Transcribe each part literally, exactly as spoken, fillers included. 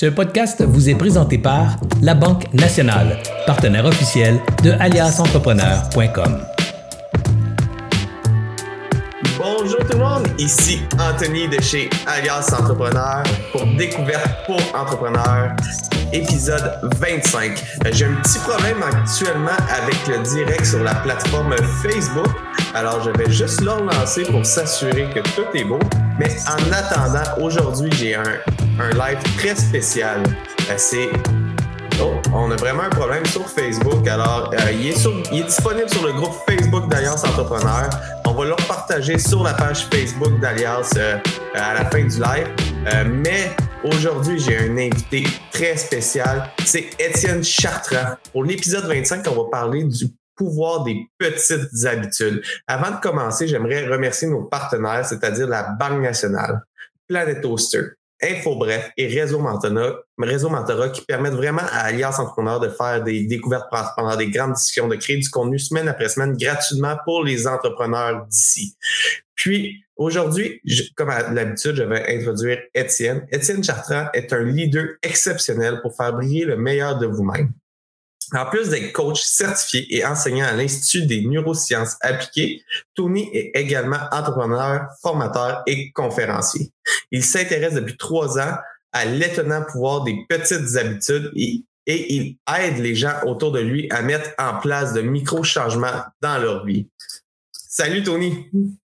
Ce podcast vous est présenté par la Banque Nationale, partenaire officiel de alias entrepreneur point com. Bonjour tout le monde, ici Anthony de chez Alliance Entrepreneur pour Découverte pour entrepreneurs, épisode vingt-cinq. J'ai un petit problème actuellement avec le direct sur la plateforme Facebook, alors je vais juste le relancer pour s'assurer que tout est beau. Mais en attendant, aujourd'hui j'ai un, un live très spécial. C'est... Oh, on a vraiment un problème sur Facebook. Alors, euh, il, est sur, il est disponible sur le groupe Facebook d'Alliance Entrepreneur. On va le repartager sur la page Facebook d'Alliance euh, à la fin du live. Euh, mais aujourd'hui, j'ai un invité très spécial. C'est Étienne Chartrand. Pour l'épisode vingt-cinq, on va parler du pouvoir des petites habitudes. Avant de commencer, j'aimerais remercier nos partenaires, c'est-à-dire la Banque Nationale, PlanetHoster, InfoBref et Réseau Mentorat, Réseau Mentorat qui permettent vraiment à Alias Entrepreneur de faire des découvertes pour entrepreneurs, des grandes discussions, de créer du contenu semaine après semaine gratuitement pour les entrepreneurs d'ici. Puis, aujourd'hui, je, comme à l'habitude, je vais introduire Étienne. Étienne Chartrand est un leader exceptionnel pour faire briller le meilleur de vous-même. En plus d'être coach certifié et enseignant à l'Institut des neurosciences appliquées, Tony est également entrepreneur, formateur et conférencier. Il s'intéresse depuis trois ans à l'étonnant pouvoir des petites habitudes et, et il aide les gens autour de lui à mettre en place de micro-changements dans leur vie. Salut Tony!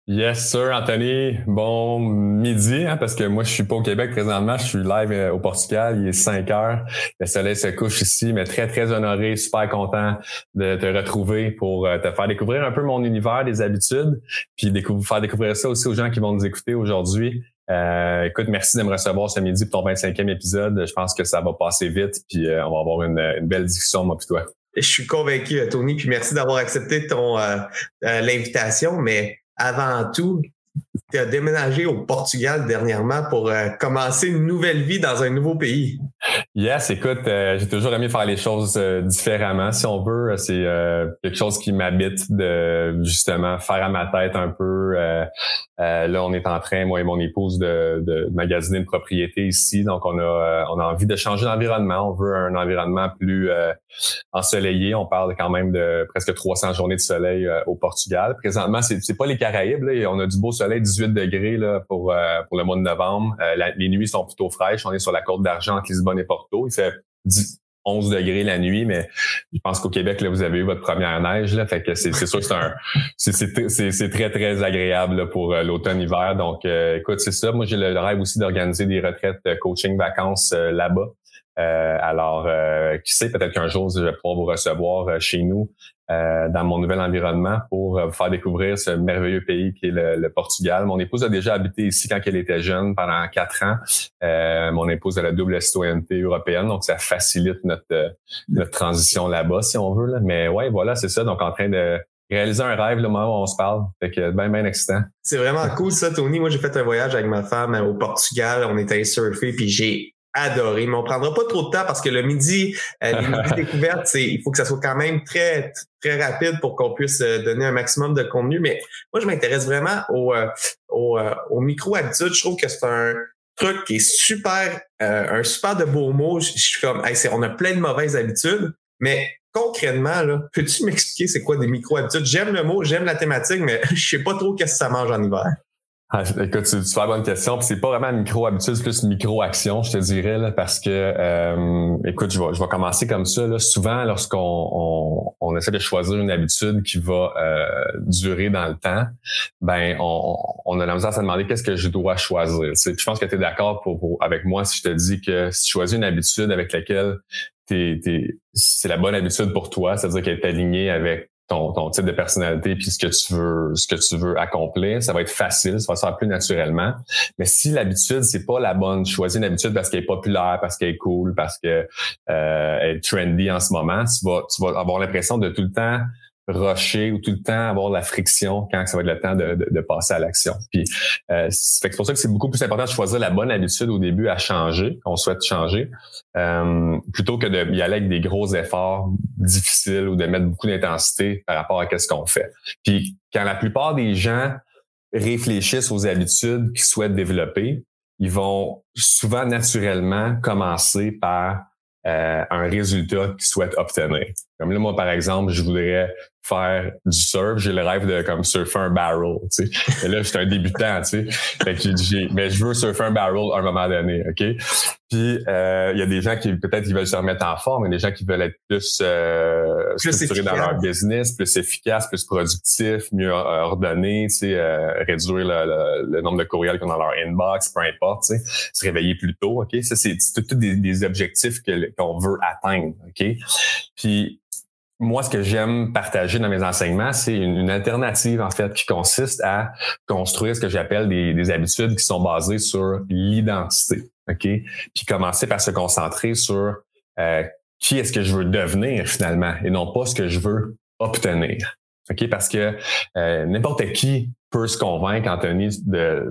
Yes sir, Anthony. Bon midi, hein, parce que moi, je suis pas au Québec présentement. Je suis live euh, au Portugal. Il est cinq heures. Le soleil se couche ici, mais très, très honoré, super content de te retrouver pour euh, te faire découvrir un peu mon univers des habitudes, puis décou- faire découvrir ça aussi aux gens qui vont nous écouter aujourd'hui. Euh, écoute, merci de me recevoir ce midi pour ton vingt-cinquième épisode. Je pense que ça va passer vite, puis euh, on va avoir une, une belle discussion, moi puis toi. Je suis convaincu, Tony, puis merci d'avoir accepté ton euh, euh, l'invitation, mais avant tout, tu as déménagé au Portugal dernièrement pour euh, commencer une nouvelle vie dans un nouveau pays. Yes, écoute, euh, j'ai toujours aimé faire les choses euh, différemment, si on veut. C'est euh, quelque chose qui m'habite de justement faire à ma tête un peu. Euh, euh, là, on est en train, moi et mon épouse, de, de magasiner une propriété ici. Donc, on a euh, on a envie de changer d'environnement. On veut un environnement plus euh, ensoleillé. On parle quand même de presque trois cents journées de soleil euh, au Portugal. Présentement, c'est, c'est pas les Caraïbes. Là. On a du beau soleil, dix-huit degrés là, pour euh, pour le mois de novembre. Euh, la, les nuits sont plutôt fraîches. On est sur la côte d'argent entre Lisbonne et Porto. Il fait onze degrés la nuit, mais je pense qu'au Québec, là, vous avez eu votre première neige. Là, fait que c'est, c'est sûr que c'est un c'est, c'est, c'est, c'est très, très agréable là, pour euh, l'automne-hiver. Donc, euh, écoute, c'est ça. Moi, j'ai le rêve aussi d'organiser des retraites euh, coaching vacances euh, là-bas. Euh, alors, euh, qui sait, peut-être qu'un jour, je vais pouvoir vous recevoir euh, chez nous euh, dans mon nouvel environnement pour euh, vous faire découvrir ce merveilleux pays qui est le, le Portugal. Mon épouse a déjà habité ici quand elle était jeune, pendant quatre ans. Euh, mon épouse a la double citoyenneté européenne, donc ça facilite notre, euh, notre transition là-bas, si on veut. Là. Mais ouais, voilà, c'est ça. Donc, en train de réaliser un rêve, le moment où on se parle. Fait que bien, bien excitant. C'est vraiment cool ça, Tony. Moi, j'ai fait un voyage avec ma femme au Portugal. On était allé surfer, puis j'ai adoré, mais on prendra pas trop de temps parce que le midi, euh, les midis découvertes, c'est, il faut que ça soit quand même très très rapide pour qu'on puisse donner un maximum de contenu. Mais moi, je m'intéresse vraiment au euh, au, euh, au micro-habitudes. Je trouve que c'est un truc qui est super, euh, un super de beau mot. Je, je suis comme, hey, c'est, on a plein de mauvaises habitudes, mais concrètement, là, peux-tu m'expliquer c'est quoi des micro-habitudes? J'aime le mot, j'aime la thématique, mais je sais pas trop qu'est-ce que ça mange en hiver. Ah, écoute, c'est une super bonne question. Puis c'est pas vraiment micro-habitude, c'est plus micro-action, je te dirais, là, parce que, euh, écoute, je vais, je vais commencer comme ça. Là. Souvent, lorsqu'on on, on essaie de choisir une habitude qui va euh, durer dans le temps, ben, on, on a la misère à se demander qu'est-ce que je dois choisir. Puis je pense que tu es d'accord pour, pour, avec moi si je te dis que si tu choisis une habitude avec laquelle t'es, t'es, c'est la bonne habitude pour toi, c'est-à-dire qu'elle est alignée avec Ton, ton type de personnalité puis ce que tu veux ce que tu veux accomplir, ça va être facile, ça va se faire plus naturellement. Mais si l'habitude c'est pas la bonne, choisis une habitude parce qu'elle est populaire, parce qu'elle est cool, parce que euh, elle est trendy en ce moment, tu vas tu vas avoir l'impression de tout le temps rusher ou tout le temps avoir de la friction quand ça va être le temps de, de, de passer à l'action. Puis euh, c'est, fait que c'est pour ça que c'est beaucoup plus important de choisir la bonne habitude au début à changer, qu'on souhaite changer, euh, plutôt que de y aller avec des gros efforts difficiles ou de mettre beaucoup d'intensité par rapport à qu'est-ce qu'on fait. Puis quand la plupart des gens réfléchissent aux habitudes qu'ils souhaitent développer, ils vont souvent naturellement commencer par euh, un résultat qu'ils souhaitent obtenir. Comme là, moi, par exemple, je voudrais faire du surf. J'ai le rêve de comme surfer un barrel, tu sais. Et là, je suis un débutant, tu sais. Fait que j'ai dit, mais je veux surfer un barrel à un moment donné, OK? Puis, euh, il y a des gens qui, peut-être, ils veulent se remettre en forme, il y a des gens qui veulent être plus, euh, plus structurés efficace. Dans leur business, plus efficaces, plus productifs, mieux ordonnés, tu sais, euh, réduire le, le, le nombre de courriels qu'ils ont dans leur inbox, peu importe, tu sais, se réveiller plus tôt, OK? Ça, c'est tous des, des objectifs que, qu'on veut atteindre, OK? Puis, moi, ce que j'aime partager dans mes enseignements, c'est une, une alternative, en fait, qui consiste à construire ce que j'appelle des, des habitudes qui sont basées sur l'identité, OK? Puis commencer par se concentrer sur euh, qui est-ce que je veux devenir, finalement, et non pas ce que je veux obtenir, OK? Parce que euh, n'importe qui peut se convaincre, Anthony, de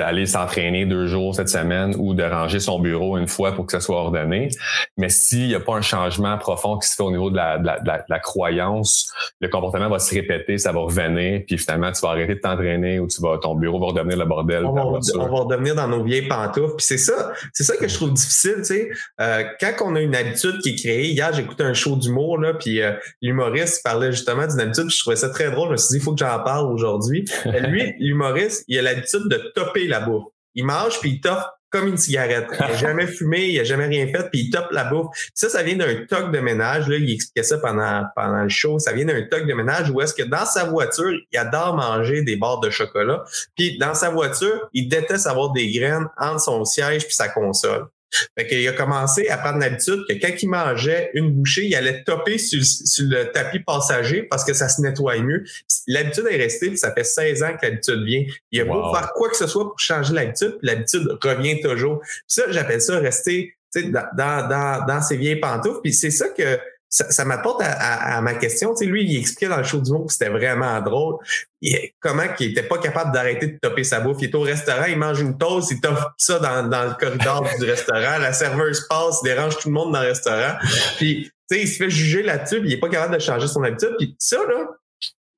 aller s'entraîner deux jours cette semaine ou de ranger son bureau une fois pour que ça soit ordonné. Mais s'il n'y a pas un changement profond qui se fait au niveau de la, de, la, de, la, de la croyance, le comportement va se répéter, ça va revenir, puis finalement, tu vas arrêter de t'entraîner ou tu vas, ton bureau va redevenir le bordel. On, va, on va redevenir dans nos vieilles pantoufles. Puis c'est ça, c'est ça que je trouve difficile, tu sais. Euh, quand on a une habitude qui est créée, hier, j'écoutais un show d'humour, là, puis euh, l'humoriste parlait justement d'une habitude, puis je trouvais ça très drôle. Je me suis dit, il faut que j'en parle aujourd'hui. Lui, l'humoriste, il a l'habitude de topper la bouffe. Il mange puis il toffe comme une cigarette. Il n'a jamais fumé, il n'a jamais rien fait, puis il toppe la bouffe. Ça, ça vient d'un toc de ménage. Là, il expliquait ça pendant, pendant le show. Ça vient d'un toc de ménage où est-ce que dans sa voiture, il adore manger des barres de chocolat. Puis dans sa voiture, il déteste avoir des graines entre son siège puis sa console. Fait qu'il a commencé à prendre l'habitude que quand il mangeait une bouchée, il allait topper sur, sur le tapis passager parce que ça se nettoie mieux. L'habitude est restée, puis ça fait seize ans que l'habitude vient. Il a wow. beau faire quoi que ce soit pour changer l'habitude, puis l'habitude revient toujours. Puis ça, j'appelle ça rester dans, dans, dans, dans ses vieilles pantoufles. Puis c'est ça que ça, ça m'apporte à, à, à ma question. T'sais, lui, il expliquait dans le show du monde que c'était vraiment drôle. Il, comment qu'il était pas capable d'arrêter de topper sa bouffe. Il est au restaurant, il mange une toast, il toffe ça dans, dans le corridor du restaurant. La serveuse passe, dérange tout le monde dans le restaurant. Puis, tu sais, il se fait juger là-dessus, puis il est pas capable de changer son habitude. Puis ça, là,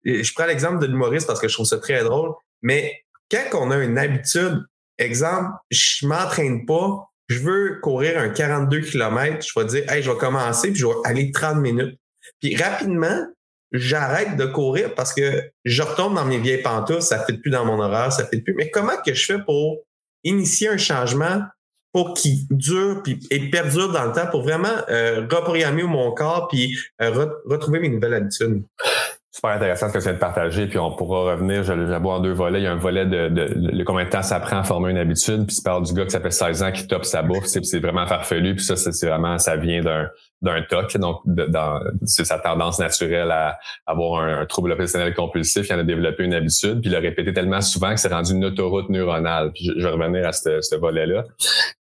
je prends l'exemple de l'humoriste parce que je trouve ça très drôle. Mais quand on a une habitude, exemple, je m'entraîne pas, je veux courir un quarante-deux kilomètres, je vais dire, hey, je vais commencer, puis je vais aller trente minutes. Puis rapidement, j'arrête de courir parce que je retombe dans mes vieilles pantoufles, ça ne fait plus dans mon horaire, ça ne fait plus. Mais comment que je fais pour initier un changement pour qu'il dure puis, et perdure dans le temps pour vraiment euh, reprogrammer mon corps puis euh, re- retrouver mes nouvelles habitudes? Super intéressant ce que tu viens de partager, puis on pourra revenir, je l'ai en deux volets. Il y a un volet de, de, de, de combien de temps ça prend à former une habitude, puis tu parles du gars qui ça fait seize ans qui tope sa bouffe, c'est, c'est vraiment farfelu, puis ça, c'est, c'est vraiment, ça vient d'un d'un toc, donc de, dans, c'est sa tendance naturelle à, à avoir un, un trouble obsessionnel compulsif, il en a développé une habitude, puis il l'a répété tellement souvent que c'est rendu une autoroute neuronale. Puis je, je vais revenir à ce, ce volet-là.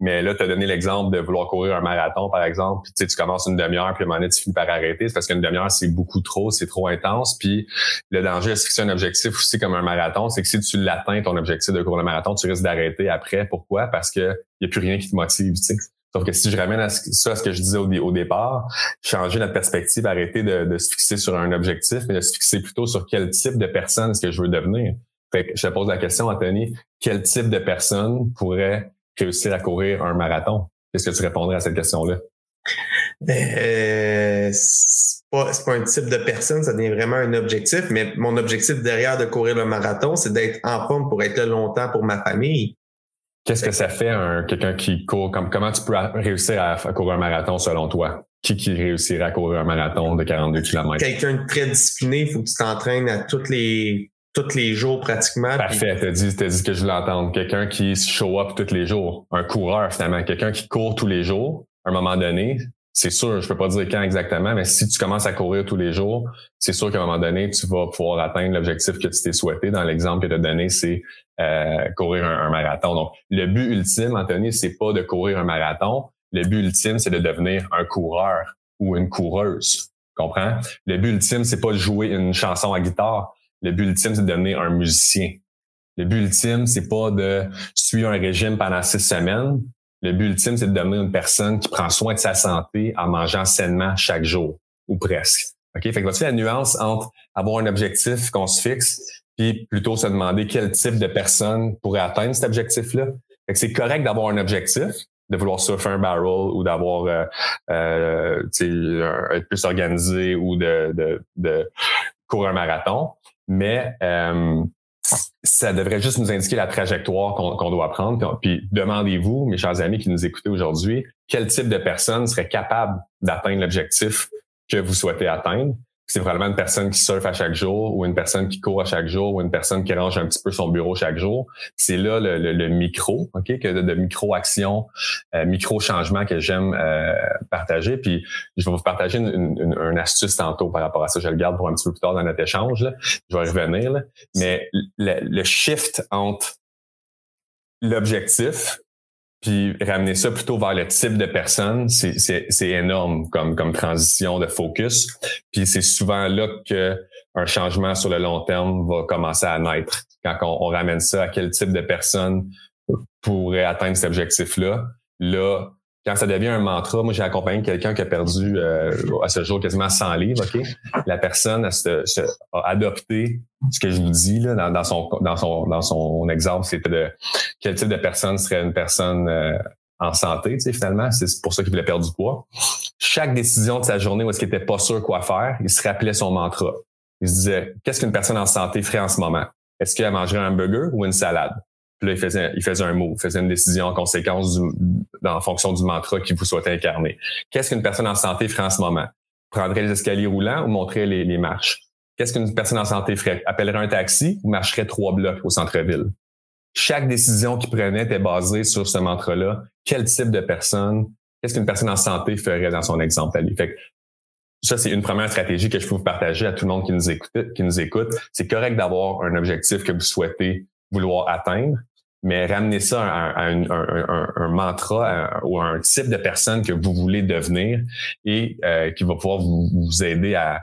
Mais là, tu as donné l'exemple de vouloir courir un marathon, par exemple, puis tu sais, tu commences une demi-heure, puis à un moment donné, tu finis par arrêter, c'est parce qu'une demi-heure, c'est beaucoup trop, c'est trop intense. Puis le danger, si c'est un objectif aussi comme un marathon, c'est que si tu l'atteins, ton objectif de courir le marathon, tu risques d'arrêter après. Pourquoi? Parce que il n'y a plus rien qui te motive, tu sais. Sauf que si je ramène à ce, ça à ce que je disais au, au départ, changer notre perspective, arrêter de, de se fixer sur un objectif, mais de se fixer plutôt sur quel type de personne est-ce que je veux devenir. Fait que je te pose la question, Anthony, quel type de personne pourrait réussir à courir un marathon? Qu'est-ce que tu répondrais à cette question-là? Ben, euh, c'est pas, c'est pas un type de personne, ça devient vraiment un objectif, mais mon objectif derrière de courir le marathon, c'est d'être en forme pour être là longtemps pour ma famille. Qu'est-ce que ça fait un quelqu'un qui court? Comme, comment tu peux réussir à, à courir un marathon selon toi? Qui, qui réussirait à courir un marathon de quarante-deux kilomètres? Quelqu'un de très discipliné, il faut que tu t'entraînes à tous les, tous les jours pratiquement. Parfait, puis... t'as dit, t'as dit ce que je voulais entendre. Quelqu'un qui show up tous les jours. Un coureur finalement. Quelqu'un qui court tous les jours, à un moment donné, c'est sûr, je peux pas dire quand exactement, mais si tu commences à courir tous les jours, c'est sûr qu'à un moment donné, tu vas pouvoir atteindre l'objectif que tu t'es souhaité. Dans l'exemple que tu as donné, c'est Euh, courir un, un marathon. Donc, le but ultime, Anthony, c'est pas de courir un marathon. Le but ultime, c'est de devenir un coureur ou une coureuse. Tu comprends? Le but ultime, c'est pas de jouer une chanson à guitare. Le but ultime, c'est de devenir un musicien. Le but ultime, c'est pas de suivre un régime pendant six semaines. Le but ultime, c'est de devenir une personne qui prend soin de sa santé en mangeant sainement chaque jour, ou presque. OK? Fait que vois-tu la nuance entre avoir un objectif qu'on se fixe puis plutôt se demander quel type de personne pourrait atteindre cet objectif-là. Fait que c'est correct d'avoir un objectif, de vouloir surfer un barrel ou d'avoir euh, euh, un, être plus organisé ou de, de, de courir un marathon, mais euh, ça devrait juste nous indiquer la trajectoire qu'on, qu'on doit prendre. Puis, puis demandez-vous, mes chers amis qui nous écoutez aujourd'hui, quel type de personne serait capable d'atteindre l'objectif que vous souhaitez atteindre. C'est vraiment une personne qui surfe à chaque jour ou une personne qui court à chaque jour ou une personne qui range un petit peu son bureau chaque jour. C'est là le, le, le micro, ok, que de, de micro-action, euh, micro-changement que j'aime euh, partager. Puis je vais vous partager une, une, une, une astuce tantôt par rapport à ça. Je le garde pour un petit peu plus tard dans notre échange. Là. Je vais y revenir. Là. Mais le, le shift entre l'objectif puis ramener ça plutôt vers le type de personne, c'est, c'est, c'est énorme comme, comme transition de focus. Puis c'est souvent là qu'un changement sur le long terme va commencer à naître. Quand on, on ramène ça à quel type de personne pourrait atteindre cet objectif-là, là, quand ça devient un mantra, moi j'ai accompagné quelqu'un qui a perdu euh, à ce jour quasiment cent livres, ok? La personne a, se, se, a adopté ce que je vous dis là dans, dans son dans son dans son exemple, c'était de quel type de personne serait une personne euh, en santé, tu sais, finalement, c'est pour ça qu'il voulait perdre du poids. Chaque décision de sa journée où est-ce qu'il était pas sûr quoi faire, il se rappelait son mantra. Il se disait qu'est-ce qu'une personne en santé ferait en ce moment? Est-ce qu'elle mangerait un burger ou une salade? Puis là, il faisait, il faisait un move, il faisait une décision en conséquence du, en fonction du mantra qu'il vous souhaitez incarner. Qu'est-ce qu'une personne en santé ferait en ce moment? Prendrait les escaliers roulants ou monterait les, les marches? Qu'est-ce qu'une personne en santé ferait? Appellerait un taxi ou marcherait trois blocs au centre-ville? Chaque décision qu'il prenait était basée sur ce mantra-là. Quel type de personne? Qu'est-ce qu'une personne en santé ferait dans son exemple à lui? Fait que ça, c'est une première stratégie que je peux vous partager à tout le monde qui nous écoute, qui nous écoute. C'est correct d'avoir un objectif que vous souhaitez vouloir atteindre, mais ramener ça à, à une, un, un, un mantra à, ou à un type de personne que vous voulez devenir et euh, qui va pouvoir vous, vous aider à,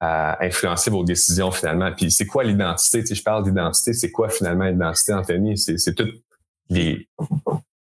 à influencer vos décisions finalement. Puis c'est quoi l'identité? Tu sais, je parle d'identité, c'est quoi finalement l'identité, Anthony? C'est, c'est tout les...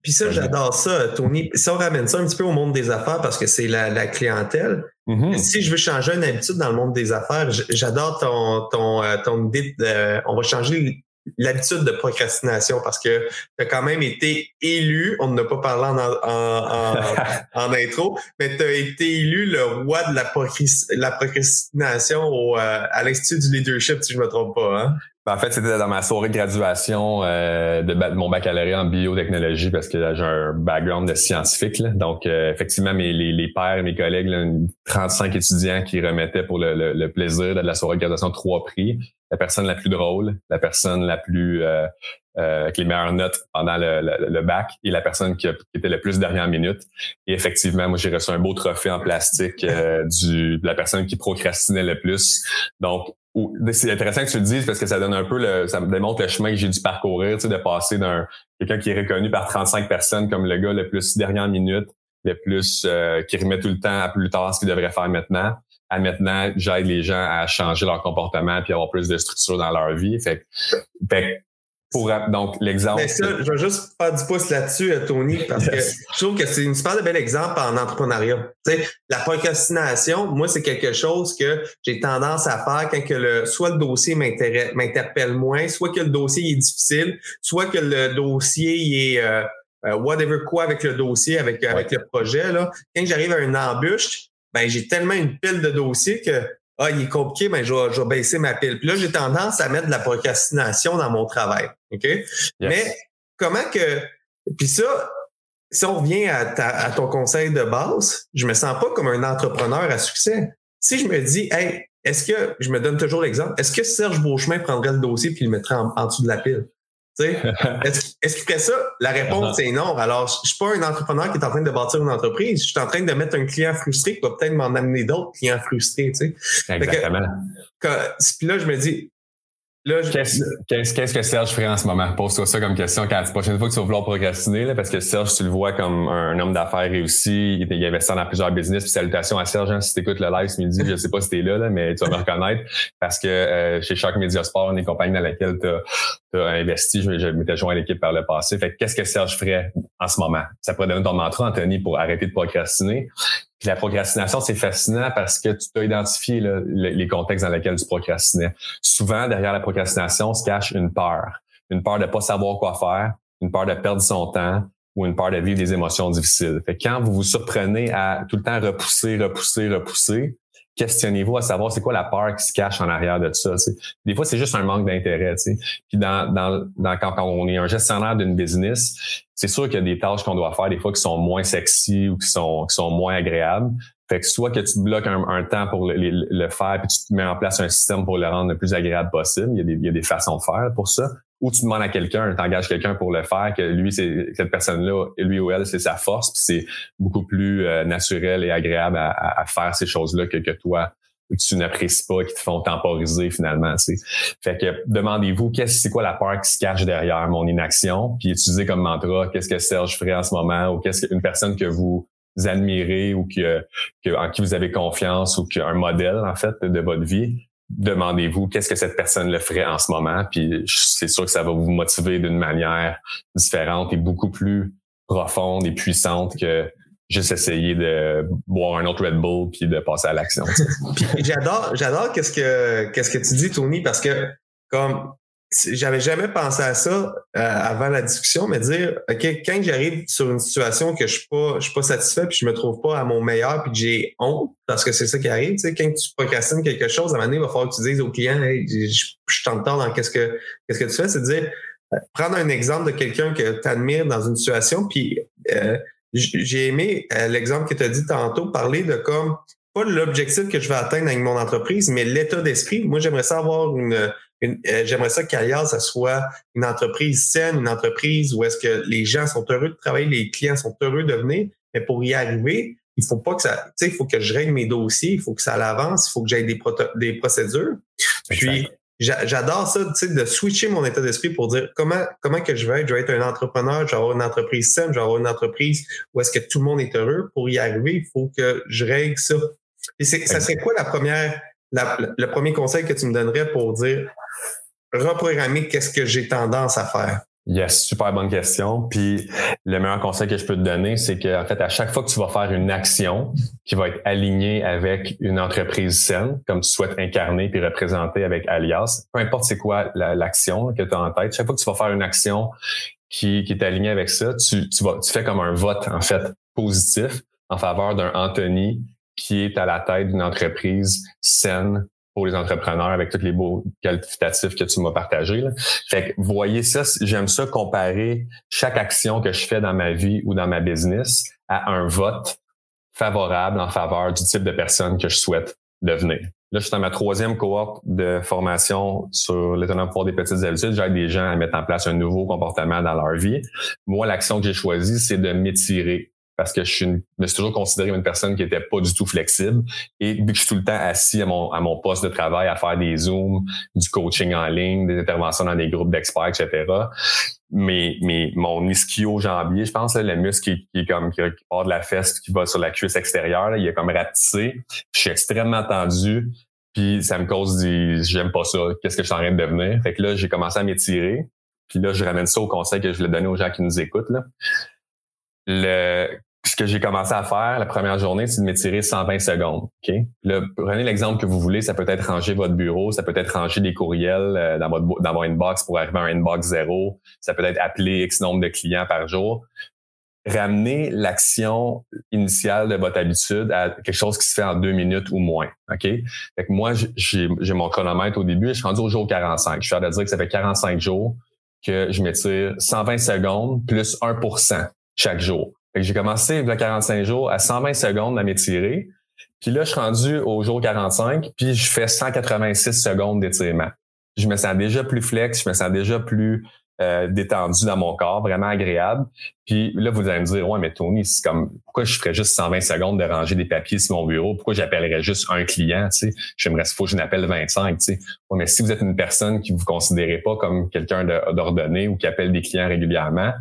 Puis ça, j'adore ça, Tony. Si on ramène ça un petit peu au monde des affaires parce que c'est la, la clientèle, mm-hmm. Si je veux changer une habitude dans le monde des affaires, j'adore ton, ton, ton idée de, on va changer l'habitude de procrastination parce que tu as quand même été élu, on n'a pas parlé en, en, en, en intro, mais tu as été élu le roi de la, procris, la procrastination au, euh, à l'Institut du leadership, si je ne me trompe pas. Hein? Ben en fait, c'était dans ma soirée de graduation euh, de, de mon baccalauréat en biotechnologie parce que là, j'ai un background de scientifique. Là. Donc, euh, effectivement, mes les, les pairs, mes collègues, là, trente-cinq étudiants qui remettaient pour le, le, le plaisir de la soirée de graduation trois prix. La personne la plus drôle, la personne la plus euh, euh, avec les meilleures notes pendant le, le, le bac et la personne qui, a, qui était le plus dernière minute. Et effectivement, moi, j'ai reçu un beau trophée en plastique euh, du, de la personne qui procrastinait le plus. Donc, où, c'est intéressant que tu le dises parce que ça donne un peu le, ça me démontre le chemin que j'ai dû parcourir, tu sais, de passer d'un quelqu'un qui est reconnu par trente-cinq personnes comme le gars le plus dernière minute, le plus euh, qui remet tout le temps à plus tard ce qu'il devrait faire maintenant. À maintenant, j'aide les gens à changer leur comportement puis avoir plus de structure dans leur vie. Fait que, fait, pour, donc, l'exemple... Mais ça, je vais juste faire du pouce là-dessus, Tony, parce yes. que je trouve que c'est une super de bel exemple en entrepreneuriat. Tu sais, la procrastination, moi, c'est quelque chose que j'ai tendance à faire quand que le, soit le dossier m'intéresse, m'interpelle moins, soit que le dossier est difficile, soit que le dossier est... Euh, whatever quoi avec le dossier, avec, ouais. avec le projet. Là. Quand j'arrive à une embûche... ben j'ai tellement une pile de dossiers que ah il est compliqué, ben je vais, je vais baisser ma pile. Puis là, j'ai tendance à mettre de la procrastination dans mon travail. OK? Yes. Mais comment que... Puis ça, si on revient à, ta, à ton conseil de base, je me sens pas comme un entrepreneur à succès. Si je me dis, hey, est-ce que... Je me donne toujours l'exemple. Est-ce que Serge Beauchemin prendrait le dossier puis le mettrait en, en dessous de la pile? Est-ce, est-ce qu'il ferait ça? La réponse, c'est non. Alors, je suis pas un entrepreneur qui est en train de bâtir une entreprise. Je suis en train de mettre un client frustré qui va peut-être m'en amener d'autres clients frustrés. Tu sais. Exactement. Que, quand, puis là, je me dis... Là, je... Qu'est-ce, qu'est-ce, qu'est-ce que Serge ferait en ce moment? Pose-toi ça comme question quand la prochaine fois que tu vas vouloir procrastiner, là, parce que Serge, tu le vois comme un homme d'affaires réussi, il investit dans plusieurs business. Puis salutations à Serge, hein, si tu écoutes le live ce midi, je sais pas si t'es là, là, mais tu vas me reconnaître parce que euh, chez Choc Mediasport, une des compagnies dans laquelle tu as investi, je, je m'étais joint à l'équipe par le passé. Fait que qu'est-ce que Serge ferait en ce moment? Ça pourrait donner ton mantra, Anthony, pour arrêter de procrastiner. Puis la procrastination, c'est fascinant parce que tu t'as identifié là, les contextes dans lesquels tu procrastinais. Souvent, derrière la procrastination se cache une peur. Une peur de pas savoir quoi faire, une peur de perdre son temps ou une peur de vivre des émotions difficiles. Fait que quand vous vous surprenez à tout le temps repousser, repousser, repousser, questionnez-vous à savoir c'est quoi la peur qui se cache en arrière de tout ça. T'sais. Des fois, c'est juste un manque d'intérêt. T'sais. Puis dans, dans, dans, quand on est un gestionnaire d'une business, c'est sûr qu'il y a des tâches qu'on doit faire des fois qui sont moins sexy ou qui sont, qui sont moins agréables. Fait que soit que tu te bloques un, un temps pour le, le, le faire puis tu te mets en place un système pour le rendre le plus agréable possible. Il y a des, il y a des façons de faire pour ça. Ou tu demandes à quelqu'un, tu engages quelqu'un pour le faire, que lui, c'est cette personne-là, lui ou elle, c'est sa force, puis c'est beaucoup plus euh, naturel et agréable à, à, à faire ces choses-là que, que toi, tu n'apprécies pas, qui te font temporiser finalement. Tu sais. Fait que demandez-vous, qu'est-ce c'est quoi la peur qui se cache derrière mon inaction, puis utilisez comme mantra, qu'est-ce que Serge ferait en ce moment, ou qu'est-ce qu'une personne que vous admirez ou que, que en qui vous avez confiance ou qu'un modèle, en fait, de votre vie. Demandez-vous qu'est-ce que cette personne le ferait en ce moment, puis c'est sûr que ça va vous motiver d'une manière différente et beaucoup plus profonde et puissante que juste essayer de boire un autre Red Bull puis de passer à l'action. Puis j'adore, j'adore qu'est-ce que qu'est-ce que tu dis, Tony, parce que comme j'avais jamais pensé à ça euh, avant la discussion, mais dire ok, quand j'arrive sur une situation que je suis pas je suis pas satisfait puis je me trouve pas à mon meilleur puis que j'ai honte, parce que c'est ça qui arrive, tu sais, quand tu procrastines quelque chose, à un moment donné, il va falloir que tu dises au client hey, je, je t'entends dans qu'est-ce que qu'est-ce que tu fais, c'est de dire euh, prendre un exemple de quelqu'un que tu admires dans une situation, puis euh, j'ai aimé euh, l'exemple que tu as dit tantôt, parler de comme pas l'objectif que je vais atteindre avec mon entreprise, mais l'état d'esprit. Moi, j'aimerais ça avoir une Une, euh, j'aimerais ça qu'Alias, ça soit une entreprise saine, une entreprise où est-ce que les gens sont heureux de travailler, les clients sont heureux de venir, mais pour y arriver, il faut pas que ça, tu sais, il faut que je règle mes dossiers, il faut que ça avance, il faut que j'aille des, proto- des procédures. Puis, j'a- j'adore ça, tu sais, de switcher mon état d'esprit pour dire comment, comment que je vais être, je vais être un entrepreneur, je vais avoir une entreprise saine, je vais avoir une entreprise où est-ce que tout le monde est heureux. Pour y arriver, il faut que je règle ça. Et c'est, ça serait quoi la première, la, le premier conseil que tu me donnerais pour dire reprogrammer qu'est-ce que j'ai tendance à faire? Yes, super bonne question. Puis le meilleur conseil que je peux te donner, c'est qu'en fait, à chaque fois que tu vas faire une action qui va être alignée avec une entreprise saine, comme tu souhaites incarner puis représenter avec Alias, peu importe c'est quoi la, l'action que tu as en tête, chaque fois que tu vas faire une action qui, qui est alignée avec ça, tu, tu, vas, tu fais comme un vote en fait positif en faveur d'un Anthony qui est à la tête d'une entreprise saine pour les entrepreneurs avec tous les beaux qualificatifs que tu m'as partagés. Là. Fait que voyez ça, j'aime ça comparer chaque action que je fais dans ma vie ou dans ma business à un vote favorable en faveur du type de personne que je souhaite devenir. Là, je suis dans ma troisième cohorte de formation sur l'étonnant pouvoir des petites habitudes. J'aide des gens à mettre en place un nouveau comportement dans leur vie. Moi, l'action que j'ai choisie, c'est de m'étirer. Parce que je, suis une, je me suis toujours considéré une personne qui n'était pas du tout flexible. Et vu que je suis tout le temps assis à mon, à mon poste de travail, à faire des Zooms, du coaching en ligne, des interventions dans des groupes d'experts, et cetera, mais, mais mon ischio-jambier, je pense, là, le muscle qui, qui est comme qui part de la fesse, qui va sur la cuisse extérieure, là, il est comme rapetissé. Je suis extrêmement tendu. Puis ça me cause des « j'aime pas ça, qu'est-ce que je suis en train de devenir? » Fait que là, j'ai commencé à m'étirer. Puis là, je ramène ça au conseil que je voulais donner aux gens qui nous écoutent. Là. Le... Ce que j'ai commencé à faire la première journée, c'est de m'étirer cent vingt secondes. OK? Là, prenez l'exemple que vous voulez. Ça peut être ranger votre bureau. Ça peut être ranger des courriels dans votre, dans votre inbox pour arriver à un inbox zéro. Ça peut être appeler X nombre de clients par jour. Ramenez l'action initiale de votre habitude à quelque chose qui se fait en deux minutes ou moins. OK? Fait que moi, j'ai, j'ai mon chronomètre au début et je suis rendu au jour quarante-cinq. Je suis en train de dire que ça fait quarante-cinq jours que je m'étire cent vingt secondes plus un pour cent chaque jour. Fait que j'ai commencé il y a quarante-cinq jours à cent vingt secondes à m'étirer. Puis là, je suis rendu au jour quarante-cinq, puis je fais cent quatre-vingt-six secondes d'étirement. Je me sens déjà plus flex, je me sens déjà plus euh, détendu dans mon corps, vraiment agréable. Puis là, vous allez me dire, ouais, mais Tony, c'est comme pourquoi je ferais juste cent vingt secondes de ranger des papiers sur mon bureau? Pourquoi j'appellerais juste un client? Tu sais, j'aimerais faut que je n'appelle vingt-cinq. Tu sais, ouais, mais si vous êtes une personne qui vous considérez pas comme quelqu'un d'ordonné ou qui appelle des clients régulièrement,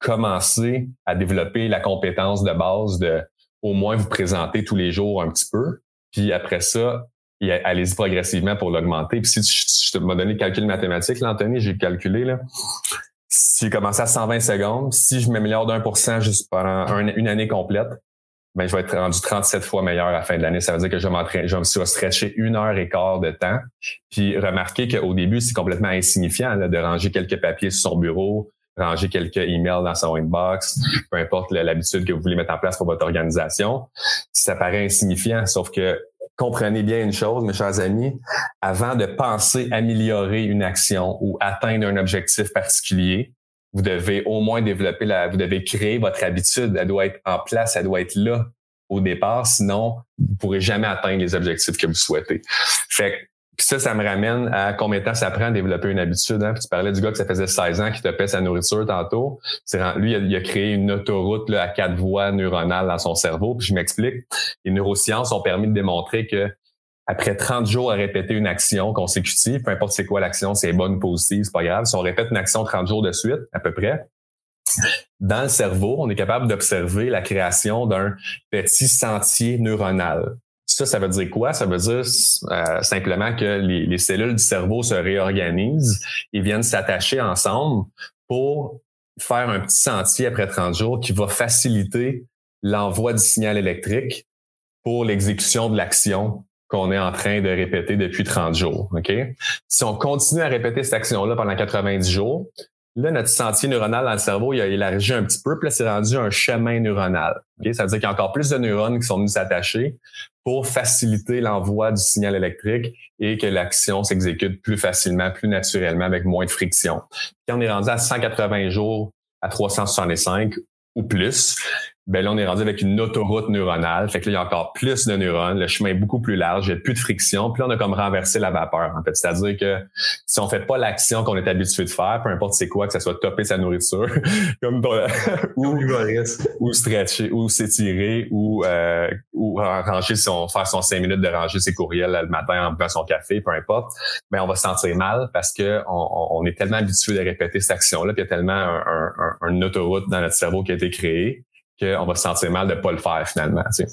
commencer à développer la compétence de base de au moins vous présenter tous les jours un petit peu, puis après ça, allez-y progressivement pour l'augmenter. Puis si tu, tu m'as donné le calcul mathématique, là, Anthony, j'ai calculé, là, si j'ai commencé à cent vingt secondes, si je m'améliore d'un pour cent juste pendant un, une année complète, ben je vais être rendu trente-sept fois meilleur à la fin de l'année. Ça veut dire que je m'entraîne, je me suis stretché une heure et quart de temps. Puis remarquez qu'au début, c'est complètement insignifiant là, de ranger quelques papiers sur son bureau, ranger quelques emails dans son inbox, peu importe l'habitude que vous voulez mettre en place pour votre organisation. Ça paraît insignifiant, sauf que comprenez bien une chose, mes chers amis, avant de penser améliorer une action ou atteindre un objectif particulier, vous devez au moins développer, la, vous devez créer votre habitude. Elle doit être en place, elle doit être là au départ, sinon vous ne pourrez jamais atteindre les objectifs que vous souhaitez. Fait que Puis ça, ça me ramène à combien de temps ça prend à développer une habitude. Hein? Puis tu parlais du gars que ça faisait seize ans qui tapait sa nourriture tantôt. C'est, lui, il a, il a créé une autoroute là, à quatre voies neuronales dans son cerveau. Puis je m'explique, les neurosciences ont permis de démontrer que après trente jours à répéter une action consécutive, peu importe c'est quoi l'action, si elle est bonne ou positive, c'est pas grave. Si on répète une action trente jours de suite, à peu près, dans le cerveau, on est capable d'observer la création d'un petit sentier neuronal. Ça, ça veut dire quoi? Ça veut dire euh, simplement que les, les cellules du cerveau se réorganisent et viennent s'attacher ensemble pour faire un petit sentier après trente jours qui va faciliter l'envoi du signal électrique pour l'exécution de l'action qu'on est en train de répéter depuis trente jours. Okay? Si on continue à répéter cette action-là pendant quatre-vingt-dix jours, là, notre sentier neuronal dans le cerveau, il a élargi un petit peu, puis là, c'est rendu un chemin neuronal. Okay? Ça veut dire qu'il y a encore plus de neurones qui sont venus s'attacher pour faciliter l'envoi du signal électrique et que l'action s'exécute plus facilement, plus naturellement, avec moins de friction. Quand on est rendu à cent quatre-vingts jours, à trois cent soixante-cinq ou plus, ben là, on est rendu avec une autoroute neuronale. Fait que là, il y a encore plus de neurones, le chemin est beaucoup plus large, il n'y a plus de friction. Puis là, on a comme renversé la vapeur, en fait. C'est-à-dire que si on fait pas l'action qu'on est habitué de faire, peu importe c'est quoi, que ça soit taper sa nourriture, comme ton, ou, ou stretcher, ou s'étirer, ou, euh, ou ranger son, faire son cinq minutes de ranger ses courriels le matin en buvant son café, peu importe, ben on va se sentir mal parce que on, on est tellement habitué de répéter cette action-là, puis il y a tellement un, un, un, une autoroute dans notre cerveau qui a été créée, qu'on va se sentir mal de pas le faire finalement. Tu sais.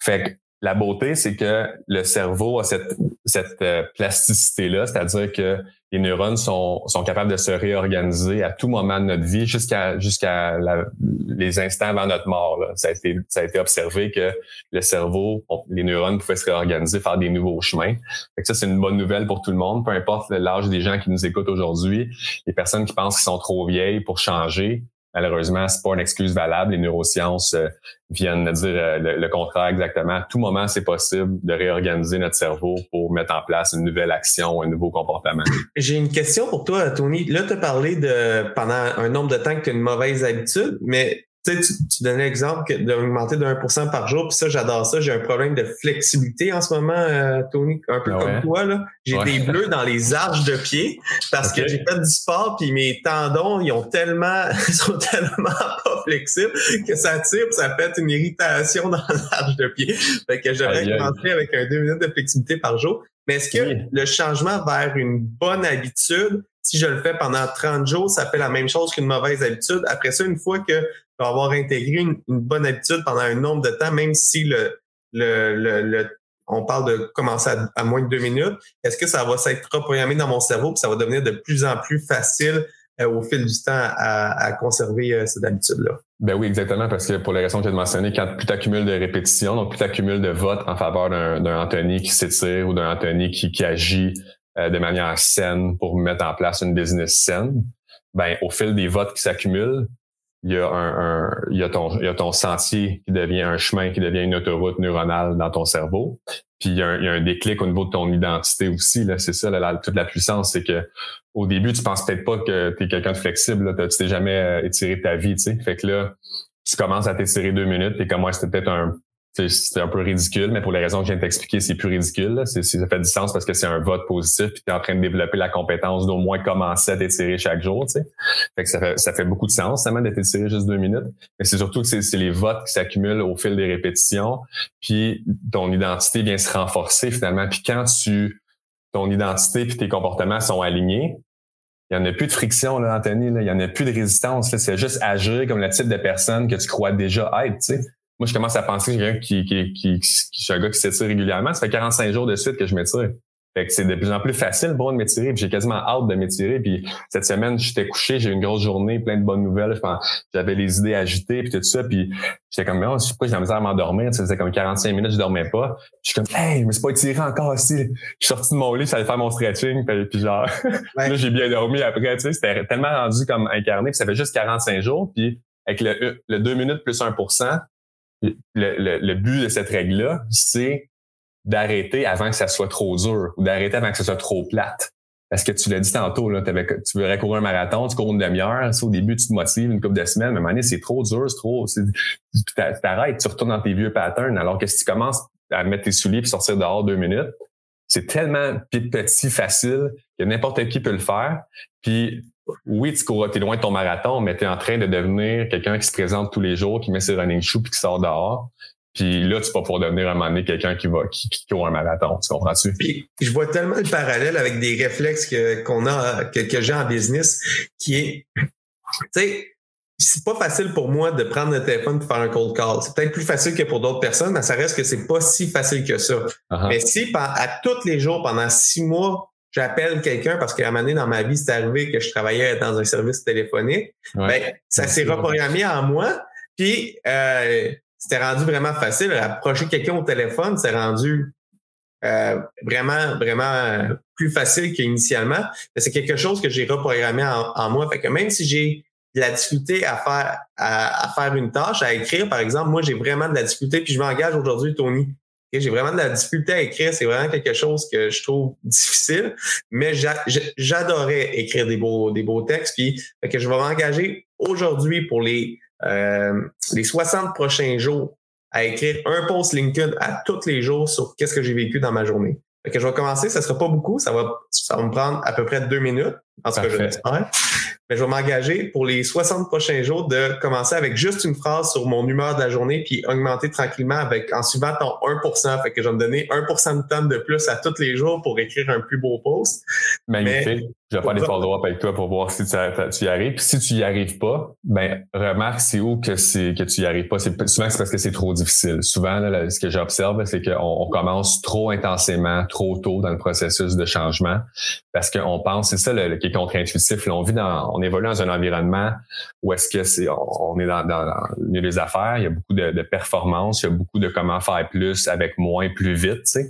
Fait que la beauté, c'est que le cerveau a cette, cette plasticité-là, c'est-à-dire que les neurones sont, sont capables de se réorganiser à tout moment de notre vie jusqu'à jusqu'à la, les instants avant notre mort. Là. Ça a été, ça a été observé que le cerveau, on, les neurones pouvaient se réorganiser, faire des nouveaux chemins. Fait que ça, c'est une bonne nouvelle pour tout le monde, peu importe l'âge des gens qui nous écoutent aujourd'hui. Les personnes qui pensent qu'ils sont trop vieilles pour changer, malheureusement, c'est pas une excuse valable. Les neurosciences euh, viennent dire euh, le, le contraire exactement. À tout moment, c'est possible de réorganiser notre cerveau pour mettre en place une nouvelle action ou un nouveau comportement. J'ai une question pour toi, Tony. Là, tu as parlé de pendant un nombre de temps que tu as une mauvaise habitude, mais tu, tu donnais l'exemple d'augmenter de un pour cent par jour. Puis ça, j'adore ça. J'ai un problème de flexibilité en ce moment, euh, Tony, un peu ouais. comme toi. Là. J'ai ouais. des bleus dans les arches de pied parce okay. que j'ai fait du sport puis mes tendons, ils ont tellement, ils sont tellement pas flexibles que ça tire, ça fait une irritation dans l'arche de pied. Fait que j'aurais aïe commencé aïe. avec un deux minutes de flexibilité par jour. Mais est-ce que oui. le changement vers une bonne habitude, si je le fais pendant trente jours, ça fait la même chose qu'une mauvaise habitude? Après ça, une fois que avoir intégré une, une bonne habitude pendant un nombre de temps, même si le, le, le, le on parle de commencer à, à moins de deux minutes, est-ce que ça va s'être reprogrammé dans mon cerveau et ça va devenir de plus en plus facile euh, au fil du temps à, à conserver euh, cette habitude-là? Ben oui, exactement, parce que pour les raisons que tu as mentionnées, quand plus tu accumules de répétitions, donc plus tu accumules de votes en faveur d'un, d'un Anthony qui s'étire ou d'un Anthony qui, qui agit euh, de manière saine pour mettre en place une business saine, ben au fil des votes qui s'accumulent, Il y a un, un il y a ton il y a ton sentier qui devient un chemin, qui devient une autoroute neuronale dans ton cerveau. Puis il y a un, il y a un déclic au niveau de ton identité aussi. Là, c'est ça, là, la, toute la puissance, c'est que au début, tu penses peut-être pas que tu es quelqu'un de flexible, là, tu t'es jamais étiré de ta vie, tu sais. Fait que là, tu commences à t'étirer deux minutes, t'es comme moi, c'était peut-être un c'était un peu ridicule, mais pour les raisons que je viens de t'expliquer, c'est plus ridicule. Là. C'est, ça fait du sens parce que c'est un vote positif puis tu es en train de développer la compétence d'au moins commencer à t'étirer chaque jour. Tu sais. Fait que ça fait, ça fait beaucoup de sens, seulement de t'étirer juste deux minutes. Mais c'est surtout que c'est, c'est les votes qui s'accumulent au fil des répétitions puis ton identité vient se renforcer finalement. Puis quand tu ton identité puis tes comportements sont alignés, il n'y en a plus de friction, là, Anthony. Là. Il n'y en a plus de résistance. Là. C'est juste agir comme le type de personne que tu crois déjà être, tu sais. Moi, je commence à penser que j'ai quelqu'un qui, qui, qui, qui, je suis un gars qui s'étire régulièrement. Ça fait quarante-cinq jours de suite que je m'étire. Fait que c'est de plus en plus facile pour moi de m'étirer, puis j'ai quasiment hâte de m'étirer. Puis cette semaine, j'étais couché, j'ai eu une grosse journée, plein de bonnes nouvelles. J'avais les idées agitées, puis tout ça. Puis j'étais comme, oh, je sais pas, j'ai la misère à m'endormir. Ça faisait comme quarante-cinq minutes, je dormais pas. Puis je suis comme, hey, je me suis pas étiré encore aussi. Je suis sorti de mon lit, j'allais faire mon stretching, puis, puis genre, ouais. Là, j'ai bien dormi après. Tu sais, c'était tellement rendu comme incarné. Puis ça fait juste quarante-cinq jours. Puis avec le, le deux minutes plus un pour cent, le, le, le but de cette règle-là, c'est d'arrêter avant que ça soit trop dur ou d'arrêter avant que ça soit trop plate. Parce que tu l'as dit tantôt, là, tu veux courir un marathon, tu cours une demi-heure, ça, au début, tu te motives une couple de semaines, mais à un moment donné, c'est trop dur, c'est trop... C'est, t'arrêtes, tu retournes dans tes vieux patterns, alors que si tu commences à mettre tes souliers puis sortir dehors deux minutes, c'est tellement petit, facile, que n'importe qui peut le faire. Puis oui, tu cours, t'es loin de ton marathon, mais t'es en train de devenir quelqu'un qui se présente tous les jours, qui met ses running shoes puis qui sort dehors. Puis là, tu vas pouvoir devenir à un moment donné quelqu'un qui va qui, qui court un marathon, tu comprends-tu? Puis je vois tellement le parallèle avec des réflexes que qu'on a que, que j'ai en business qui est, tu sais, c'est pas facile pour moi de prendre le téléphone pour faire un cold call. C'est peut-être plus facile que pour d'autres personnes, mais ça reste que c'est pas si facile que ça. Uh-huh. Mais si à tous les jours pendant six mois j'appelle quelqu'un, parce qu'à un moment donné dans ma vie c'est arrivé que je travaillais dans un service téléphonique, ouais. ben ça s'est reprogrammé en moi. Puis euh, c'était rendu vraiment facile. Approcher quelqu'un au téléphone, c'est rendu euh, vraiment, vraiment plus facile qu'initialement. Mais c'est quelque chose que j'ai reprogrammé en, en moi. Fait que même si j'ai de la difficulté à faire, à, à faire une tâche, à écrire, par exemple, moi, j'ai vraiment de la difficulté, puis je m'engage aujourd'hui, Tony. Okay, j'ai vraiment de la difficulté à écrire. C'est vraiment quelque chose que je trouve difficile. Mais j'a, j'adorais écrire des beaux, des beaux textes. Puis fait que je vais m'engager aujourd'hui pour les... Euh, les soixante prochains jours à écrire un post LinkedIn à tous les jours sur qu'est-ce que j'ai vécu dans ma journée. Fait que je vais commencer, ça sera pas beaucoup, ça va, ça va me prendre à peu près deux minutes, en ce que je l'espère. Mais je vais m'engager pour les soixante prochains jours de commencer avec juste une phrase sur mon humeur de la journée puis augmenter tranquillement avec, en suivant ton un pour cent. Fait que je vais me donner un pour cent de temps de plus à tous les jours pour écrire un plus beau post. Magnifique. Mais, je vais faire des follow-up avec toi pour voir si tu y arrives. Puis si tu y arrives pas, ben, remarque, c'est où que c'est, que tu y arrives pas. C'est, souvent, c'est parce que c'est trop difficile. Souvent, là, là, ce que j'observe, c'est qu'on on commence trop intensément, trop tôt dans le processus de changement. Parce qu'on pense, c'est ça, le, le qui est contre-intuitif. Là, on vit dans, on évolue dans un environnement où est-ce que c'est, on, on est dans, dans, dans le milieu des affaires. Il y a beaucoup de, de performances. Il y a beaucoup de comment faire plus avec moins, plus vite, tu sais.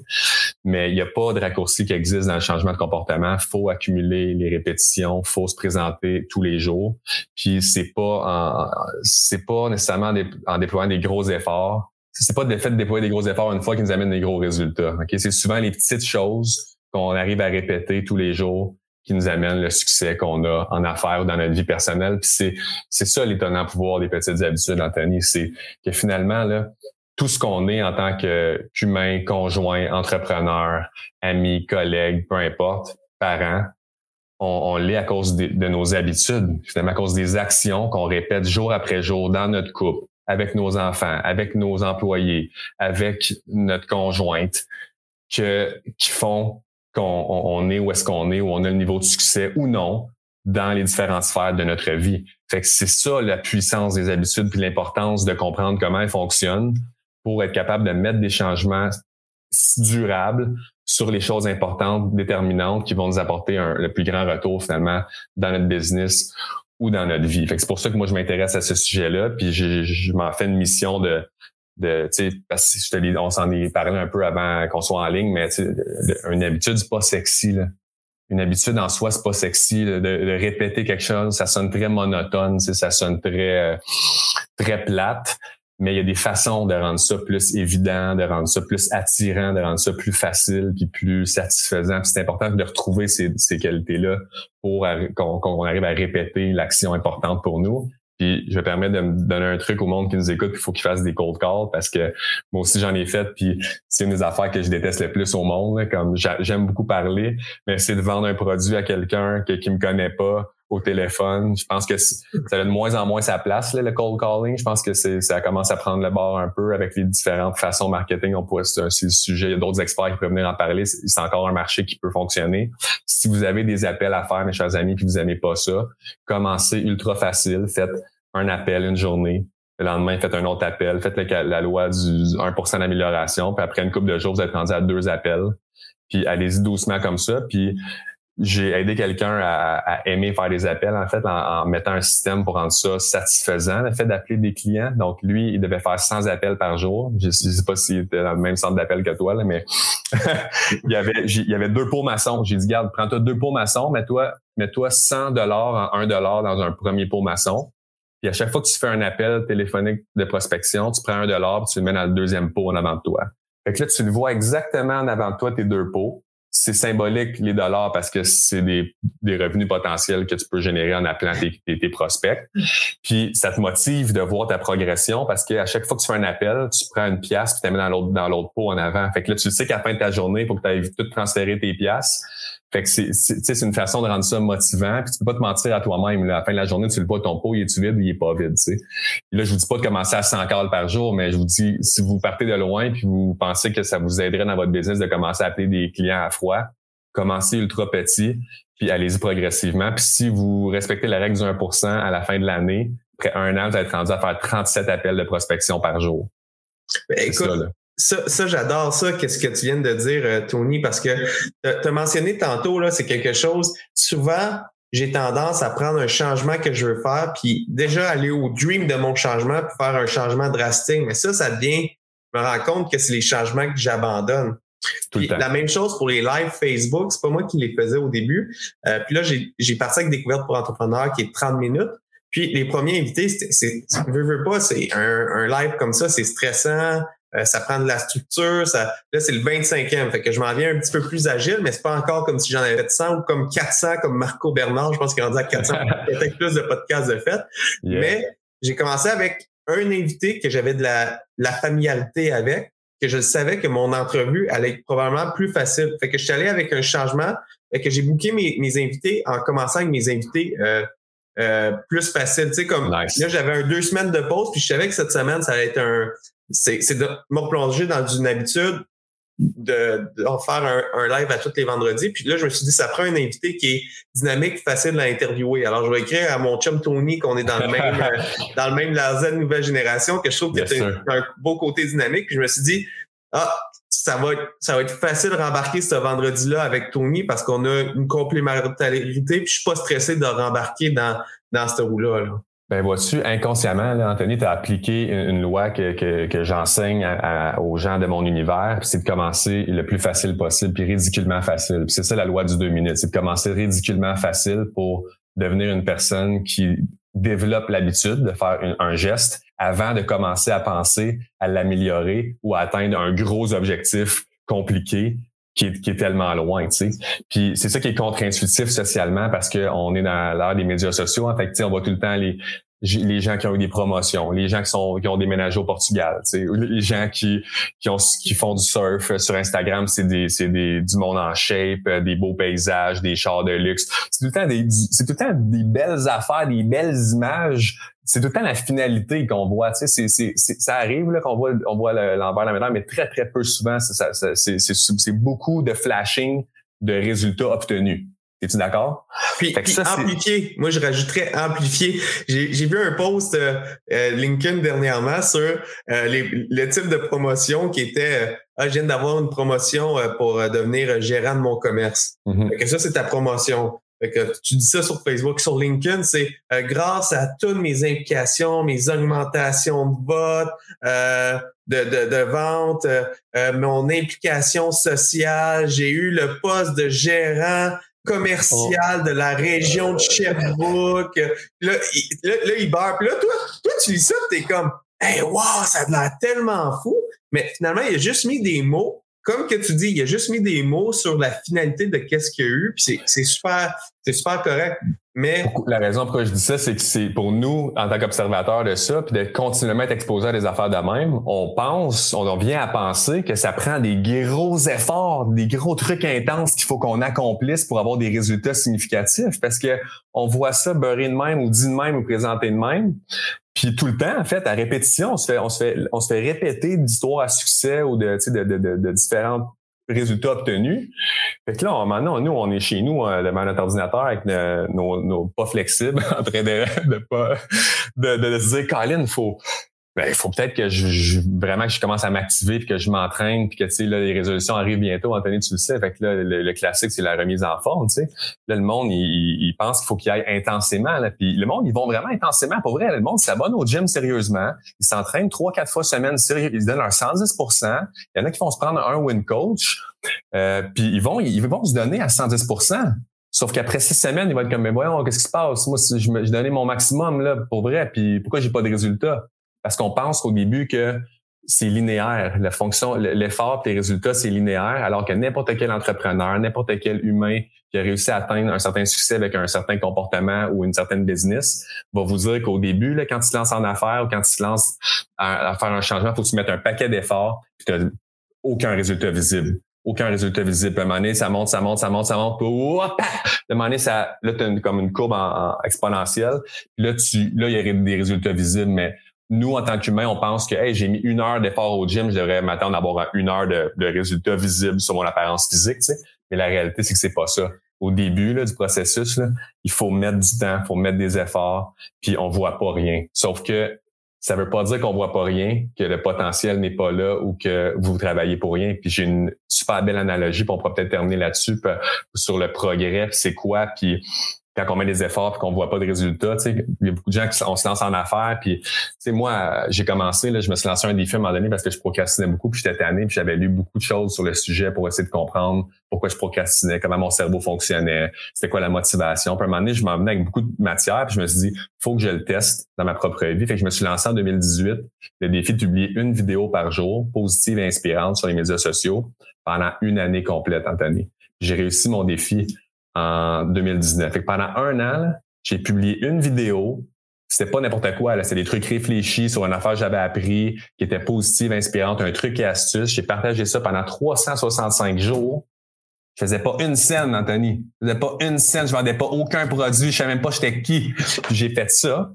Mais il n'y a pas de raccourci qui existe dans le changement de comportement. Faut accumuler les répétitions, faut se présenter tous les jours. Puis c'est pas en, c'est pas nécessairement en déployant des gros efforts. C'est pas le fait de déployer des gros efforts une fois qui nous amène des gros résultats. Okay? C'est souvent les petites choses qu'on arrive à répéter tous les jours qui nous amènent le succès qu'on a en affaires ou dans notre vie personnelle. Puis c'est c'est ça l'étonnant pouvoir des petites habitudes, Anthony. C'est que finalement là, tout ce qu'on est en tant que qu'humain, conjoint, entrepreneur, ami, collègue, peu importe, parent. On, on l'est à cause de, de nos habitudes, finalement à cause des actions qu'on répète jour après jour dans notre couple, avec nos enfants, avec nos employés, avec notre conjointe, que qui font qu'on on est où est-ce qu'on est, où on a le niveau de succès ou non dans les différentes sphères de notre vie. Fait que c'est ça la puissance des habitudes puis l'importance de comprendre comment elles fonctionnent pour être capable de mettre des changements durables sur les choses importantes, déterminantes qui vont nous apporter un, le plus grand retour finalement dans notre business ou dans notre vie. Fait que c'est pour ça que moi je m'intéresse à ce sujet-là, puis je, je m'en fais une mission de, de tu sais, parce que je te l'ai, on s'en est parlé un peu avant qu'on soit en ligne, mais tu sais, une habitude c'est pas sexy là. Une habitude en soi c'est pas sexy là, de, de répéter quelque chose, ça sonne très monotone, tu sais, ça sonne très très plate. Mais il y a des façons de rendre ça plus évident, de rendre ça plus attirant, de rendre ça plus facile, puis plus satisfaisant. Puis c'est important de retrouver ces, ces qualités-là pour qu'on, qu'on arrive à répéter l'action importante pour nous. Puis je me permets de me donner un truc au monde qui nous écoute, puis il faut qu'il fasse des cold calls parce que moi aussi j'en ai fait, puis c'est une des affaires que je déteste le plus au monde. Là, comme j'aime beaucoup parler, mais c'est de vendre un produit à quelqu'un qui, qui me connaît pas. Au téléphone, je pense que ça a de moins en moins sa place, là, le cold calling. Je pense que c'est, ça commence à prendre le bord un peu avec les différentes façons marketing. On pourrait, c'est un sujet, il y a d'autres experts qui peuvent venir en parler. C'est, c'est encore un marché qui peut fonctionner. Si vous avez des appels à faire, mes chers amis, puis vous n'aimez pas ça, commencez ultra facile. Faites un appel une journée. Le lendemain, faites un autre appel. Faites le, la loi du un pour cent d'amélioration. Puis après une couple de jours, vous êtes rendu à deux appels. Puis allez-y doucement comme ça. Puis j'ai aidé quelqu'un à, à aimer faire des appels, en fait, en, en mettant un système pour rendre ça satisfaisant, le fait d'appeler des clients. Donc, lui, il devait faire cent appels par jour. Je ne sais pas s'il était dans le même centre d'appel que toi, là, mais il y avait, il y avait deux pots maçons. J'ai dit, garde, prends-toi deux pots maçons, mets-toi, mets-toi cent dollars en un dollar dans un premier pot maçon. Puis à chaque fois que tu fais un appel téléphonique de prospection, tu prends un dollar et tu le mets dans le deuxième pot en avant de toi. Fait que là, tu le vois exactement en avant de toi, tes deux pots. C'est symbolique, les dollars, parce que c'est des, des revenus potentiels que tu peux générer en appelant tes, tes, tes prospects. Puis, ça te motive de voir ta progression parce qu'à chaque fois que tu fais un appel, tu prends une pièce puis tu la mets dans l'autre, dans l'autre pot en avant. Fait que là, tu sais qu'à la fin de ta journée, il faut que tu ailles tout transférer tes pièces. Fait que c'est, c'est, tu sais, c'est une façon de rendre ça motivant. Puis, tu peux pas te mentir à toi-même. Là. À la fin de la journée, tu le vois, ton pot, il est-tu vide ou il est pas vide, tu sais. Puis là, je vous dis pas de commencer à cent calls par jour, mais je vous dis, si vous partez de loin puis vous pensez que ça vous aiderait dans votre business de commencer à appeler des clients à froid, commencez ultra petit, puis allez-y progressivement. Puis si vous respectez la règle du un pour cent à la fin de l'année, après un an, vous allez être rendu à faire trente-sept appels de prospection par jour. Ben, écoute, ça, ça, ça, j'adore ça, qu'est-ce que tu viens de dire, Tony, parce que tu as mentionné tantôt, là, c'est quelque chose, souvent, j'ai tendance à prendre un changement que je veux faire, puis déjà aller au dream de mon changement pour faire un changement drastique. Mais ça, ça devient, je me rends compte que c'est les changements que j'abandonne. Tout le temps. La même chose pour les lives Facebook, c'est pas moi qui les faisais au début. Euh, puis là, j'ai, j'ai parti avec Découverte pour entrepreneurs qui est trente minutes. Puis les premiers invités, c'est, c'est, c'est veux, veux pas, c'est un, un live comme ça, c'est stressant, euh, ça prend de la structure. Ça, là, c'est le vingt-cinquième, fait que je m'en viens un petit peu plus agile, mais c'est pas encore comme si j'en avais de cent ou comme quatre cents, comme Marco Bernard, je pense qu'il est rendu à quatre cents, peut-être plus de podcasts de fait. Yeah. Mais j'ai commencé avec un invité que j'avais de la, la familiarité avec, que je savais que mon entrevue allait être probablement plus facile. Fait que je suis allé avec un changement, fait que j'ai booké mes, mes invités en commençant avec mes invités euh, euh, plus faciles. Tu sais, comme nice. Là, j'avais un deux semaines de pause, puis je savais que cette semaine, ça allait être un... C'est, c'est de me replonger dans une habitude de, de faire un, un live à tous les vendredis. Puis là, je me suis dit, ça prend un invité qui est dynamique, facile à interviewer. Alors, je vais écrire à mon chum Tony qu'on est dans le même dans le même laser de nouvelle génération, que je trouve que c'est un, un beau côté dynamique. Puis je me suis dit, ah, ça va être, ça va être facile de rembarquer ce vendredi-là avec Tony parce qu'on a une complémentarité, puis je suis pas stressé de rembarquer dans, dans ce roue-là, là. Ben vois-tu, inconsciemment, là, Anthony, tu as appliqué une, une loi que, que, que j'enseigne à, à, aux gens de mon univers, puis c'est de commencer le plus facile possible, puis ridiculement facile. Puis c'est ça la loi du deux minutes, c'est de commencer ridiculement facile pour devenir une personne qui développe l'habitude de faire une, un geste avant de commencer à penser à l'améliorer ou à atteindre un gros objectif compliqué. Qui est, qui est tellement loin, tu sais. Puis c'est ça qui est contre-intuitif socialement parce que on est dans l'ère des médias sociaux. En fait, tu sais, on voit tout le temps les les gens qui ont eu des promotions, les gens qui sont qui ont déménagé au Portugal, tu sais, les gens qui qui ont qui font du surf sur Instagram, c'est des c'est des du monde en shape, des beaux paysages, des chars de luxe. C'est tout le temps des c'est tout le temps des belles affaires, des belles images. C'est tout le temps la finalité qu'on voit, tu sais, c'est, c'est, c'est, ça arrive là qu'on voit, on voit l'envers de la médaille, mais très très peu souvent, c'est, ça, c'est, c'est, c'est, c'est beaucoup de flashing de résultats obtenus. Es-tu d'accord? Puis, puis ça, amplifié. C'est... Moi, je rajouterais amplifié. J'ai, j'ai vu un post euh, euh, LinkedIn dernièrement sur euh, les, le type de promotion qui était euh, « Ah, je viens d'avoir une promotion euh, pour euh, devenir gérant de mon commerce. Mm-hmm. » Fait que ça, c'est ta promotion. Fait que tu dis ça sur Facebook, sur LinkedIn, c'est euh, grâce à toutes mes implications, mes augmentations de votes, euh, de, de, de ventes, euh, euh, mon implication sociale, j'ai eu le poste de gérant commercial de la région de Sherbrooke. Là, il, là, là, il beurre. Puis là, toi, toi, tu lis ça, t'es comme « Hey, wow, ça a l'air tellement fou! » Mais finalement, il a juste mis des mots. Comme que tu dis, il a juste mis des mots sur la finalité de qu'est-ce qu'il y a eu, puis c'est, c'est super, c'est super correct. Mais la raison pourquoi je dis ça, c'est que c'est pour nous, en tant qu'observateurs de ça, puis de continuellement être exposé à des affaires de même, on pense, on en vient à penser que ça prend des gros efforts, des gros trucs intenses qu'il faut qu'on accomplisse pour avoir des résultats significatifs, parce que on voit ça beurrer de même ou dit de même ou présenté de même. Puis tout le temps, en fait, à répétition, on se fait, on se fait, on se fait répéter d'histoires à succès ou de, tu sais, de, de, de, de différents résultats obtenus. Fait que là, on, maintenant, nous, on est chez nous hein, devant notre ordinateur avec nos, nos, nos pas flexibles en train de, de pas, de, de, de se dire, Colin, faut, ben, il faut peut-être que je, je vraiment que je commence à m'activer puis que je m'entraîne puis que tu sais là les résolutions arrivent bientôt. Anthony, tu le sais, fait que là le, le classique c'est la remise en forme, tu sais. Là le monde il, il pense qu'il faut qu'il aille intensément là, puis le monde ils vont vraiment intensément pour vrai. Là, le monde s'abonne au gym sérieusement, ils s'entraînent trois quatre fois semaine sérieux, ils donnent leur cent dix pour cent. Il y en a qui vont se prendre un ou une coach, euh, puis ils vont ils vont se donner à cent dix pour cent. Sauf qu'après six semaines, il va être comme mais voyons qu'est-ce qui se passe, moi si je me, je donnais mon maximum là pour vrai, puis pourquoi j'ai pas de résultats? Parce qu'on pense au début que c'est linéaire. La fonction, l'effort et les résultats, c'est linéaire, alors que n'importe quel entrepreneur, n'importe quel humain qui a réussi à atteindre un certain succès avec un certain comportement ou une certaine business va vous dire qu'au début, là, quand il se lance en affaires ou quand il se lance à, à faire un changement, il faut que tu mettes un paquet d'efforts et tu n'as aucun résultat visible. Aucun résultat visible. À un moment donné, ça monte, ça monte, ça monte, ça monte. Oh, à un moment donné, ça, là, tu as comme une courbe en, en exponentielle. Là, tu, là, il y a des résultats visibles, mais nous, en tant qu'humains, on pense que hey, j'ai mis une heure d'effort au gym, je devrais m'attendre à avoir une heure de, de résultats visibles sur mon apparence physique, tu sais. Mais la réalité, c'est que c'est pas ça. Au début là, du processus, là, il faut mettre du temps, il faut mettre des efforts, puis on voit pas rien. Sauf que ça veut pas dire qu'on voit pas rien, que le potentiel n'est pas là ou que vous travaillez pour rien. Puis j'ai une super belle analogie, puis on pourra peut-être terminer là-dessus, puis, sur le progrès, puis c'est quoi, puis quand on met des efforts et qu'on voit pas de résultats, tu sais, il y a beaucoup de gens qui on se lance en affaires. Puis, tu sais, moi, j'ai commencé là, je me suis lancé un défi à un moment donné parce que je procrastinais beaucoup, puis j'étais tanné, puis j'avais lu beaucoup de choses sur le sujet pour essayer de comprendre pourquoi je procrastinais, comment mon cerveau fonctionnait, c'était quoi la motivation. Puis à un moment donné, je m'en venais avec beaucoup de matière, puis je me suis dit, faut que je le teste dans ma propre vie. Fait que je me suis lancé en deux mille dix-huit le défi de publier une vidéo par jour, positive et inspirante sur les médias sociaux pendant une année complète, Anthony. J'ai réussi mon défi en deux mille dix-neuf. Fait que pendant un an, là, j'ai publié une vidéo. C'était pas n'importe quoi, là. C'était des trucs réfléchis sur une affaire que j'avais appris, qui était positive, inspirante, un truc et astuce. J'ai partagé ça pendant trois cent soixante-cinq jours. Je faisais pas une scène, Anthony. Je faisais pas une scène. Je vendais pas aucun produit. Je savais même pas j'étais qui. Puis j'ai fait ça.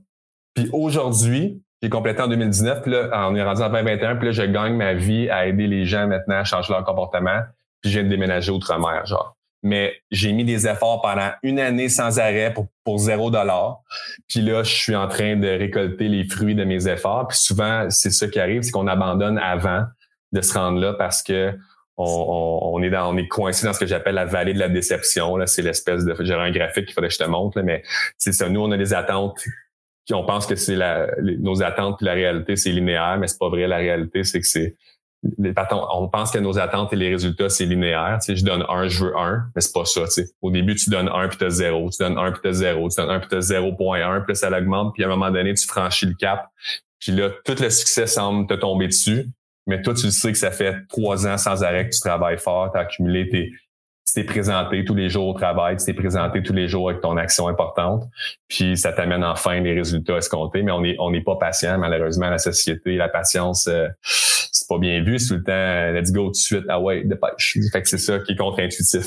Puis aujourd'hui, j'ai complété en deux mille dix-neuf. Puis là, on est rendu en vingt vingt et un. Puis là, je gagne ma vie à aider les gens maintenant à changer leur comportement. Puis je viens de déménager outre-mer, genre. Mais j'ai mis des efforts pendant une année sans arrêt pour, pour zéro dollar. Puis là, je suis en train de récolter les fruits de mes efforts. Puis souvent, c'est ça qui arrive, c'est qu'on abandonne avant de se rendre là parce que on, on, on est dans, on est coincé dans ce que j'appelle la vallée de la déception. Là, c'est l'espèce de, j'aurais un graphique qu'il faudrait que je te montre, là, mais c'est ça. Nous, on a des attentes. Qui on pense que c'est la, nos attentes puis la réalité, c'est linéaire, mais c'est pas vrai. La réalité, c'est que c'est Les, on pense que nos attentes et les résultats, c'est linéaire. Tu sais, je donne un, je veux un, mais c'est pas ça. Tu sais. Au début, tu donnes un puis t'as zéro, tu donnes un puis t'as zéro, tu donnes un puis t'as zéro virgule un, puis ça l'augmente, puis à un moment donné, tu franchis le cap. Puis là, tout le succès semble te tomber dessus, mais toi, tu le sais que ça fait trois ans sans arrêt que tu travailles fort, t'as accumulé tes... Tu t'es présenté tous les jours au travail, tu t'es présenté tous les jours avec ton action importante, puis ça t'amène enfin les résultats escomptés, mais on est on n'est pas patient, malheureusement, la société, la patience, euh, c'est pas bien vu, c'est tout le temps, let's go tout de suite, ah ouais, dépêche. Fait que c'est ça qui est contre-intuitif.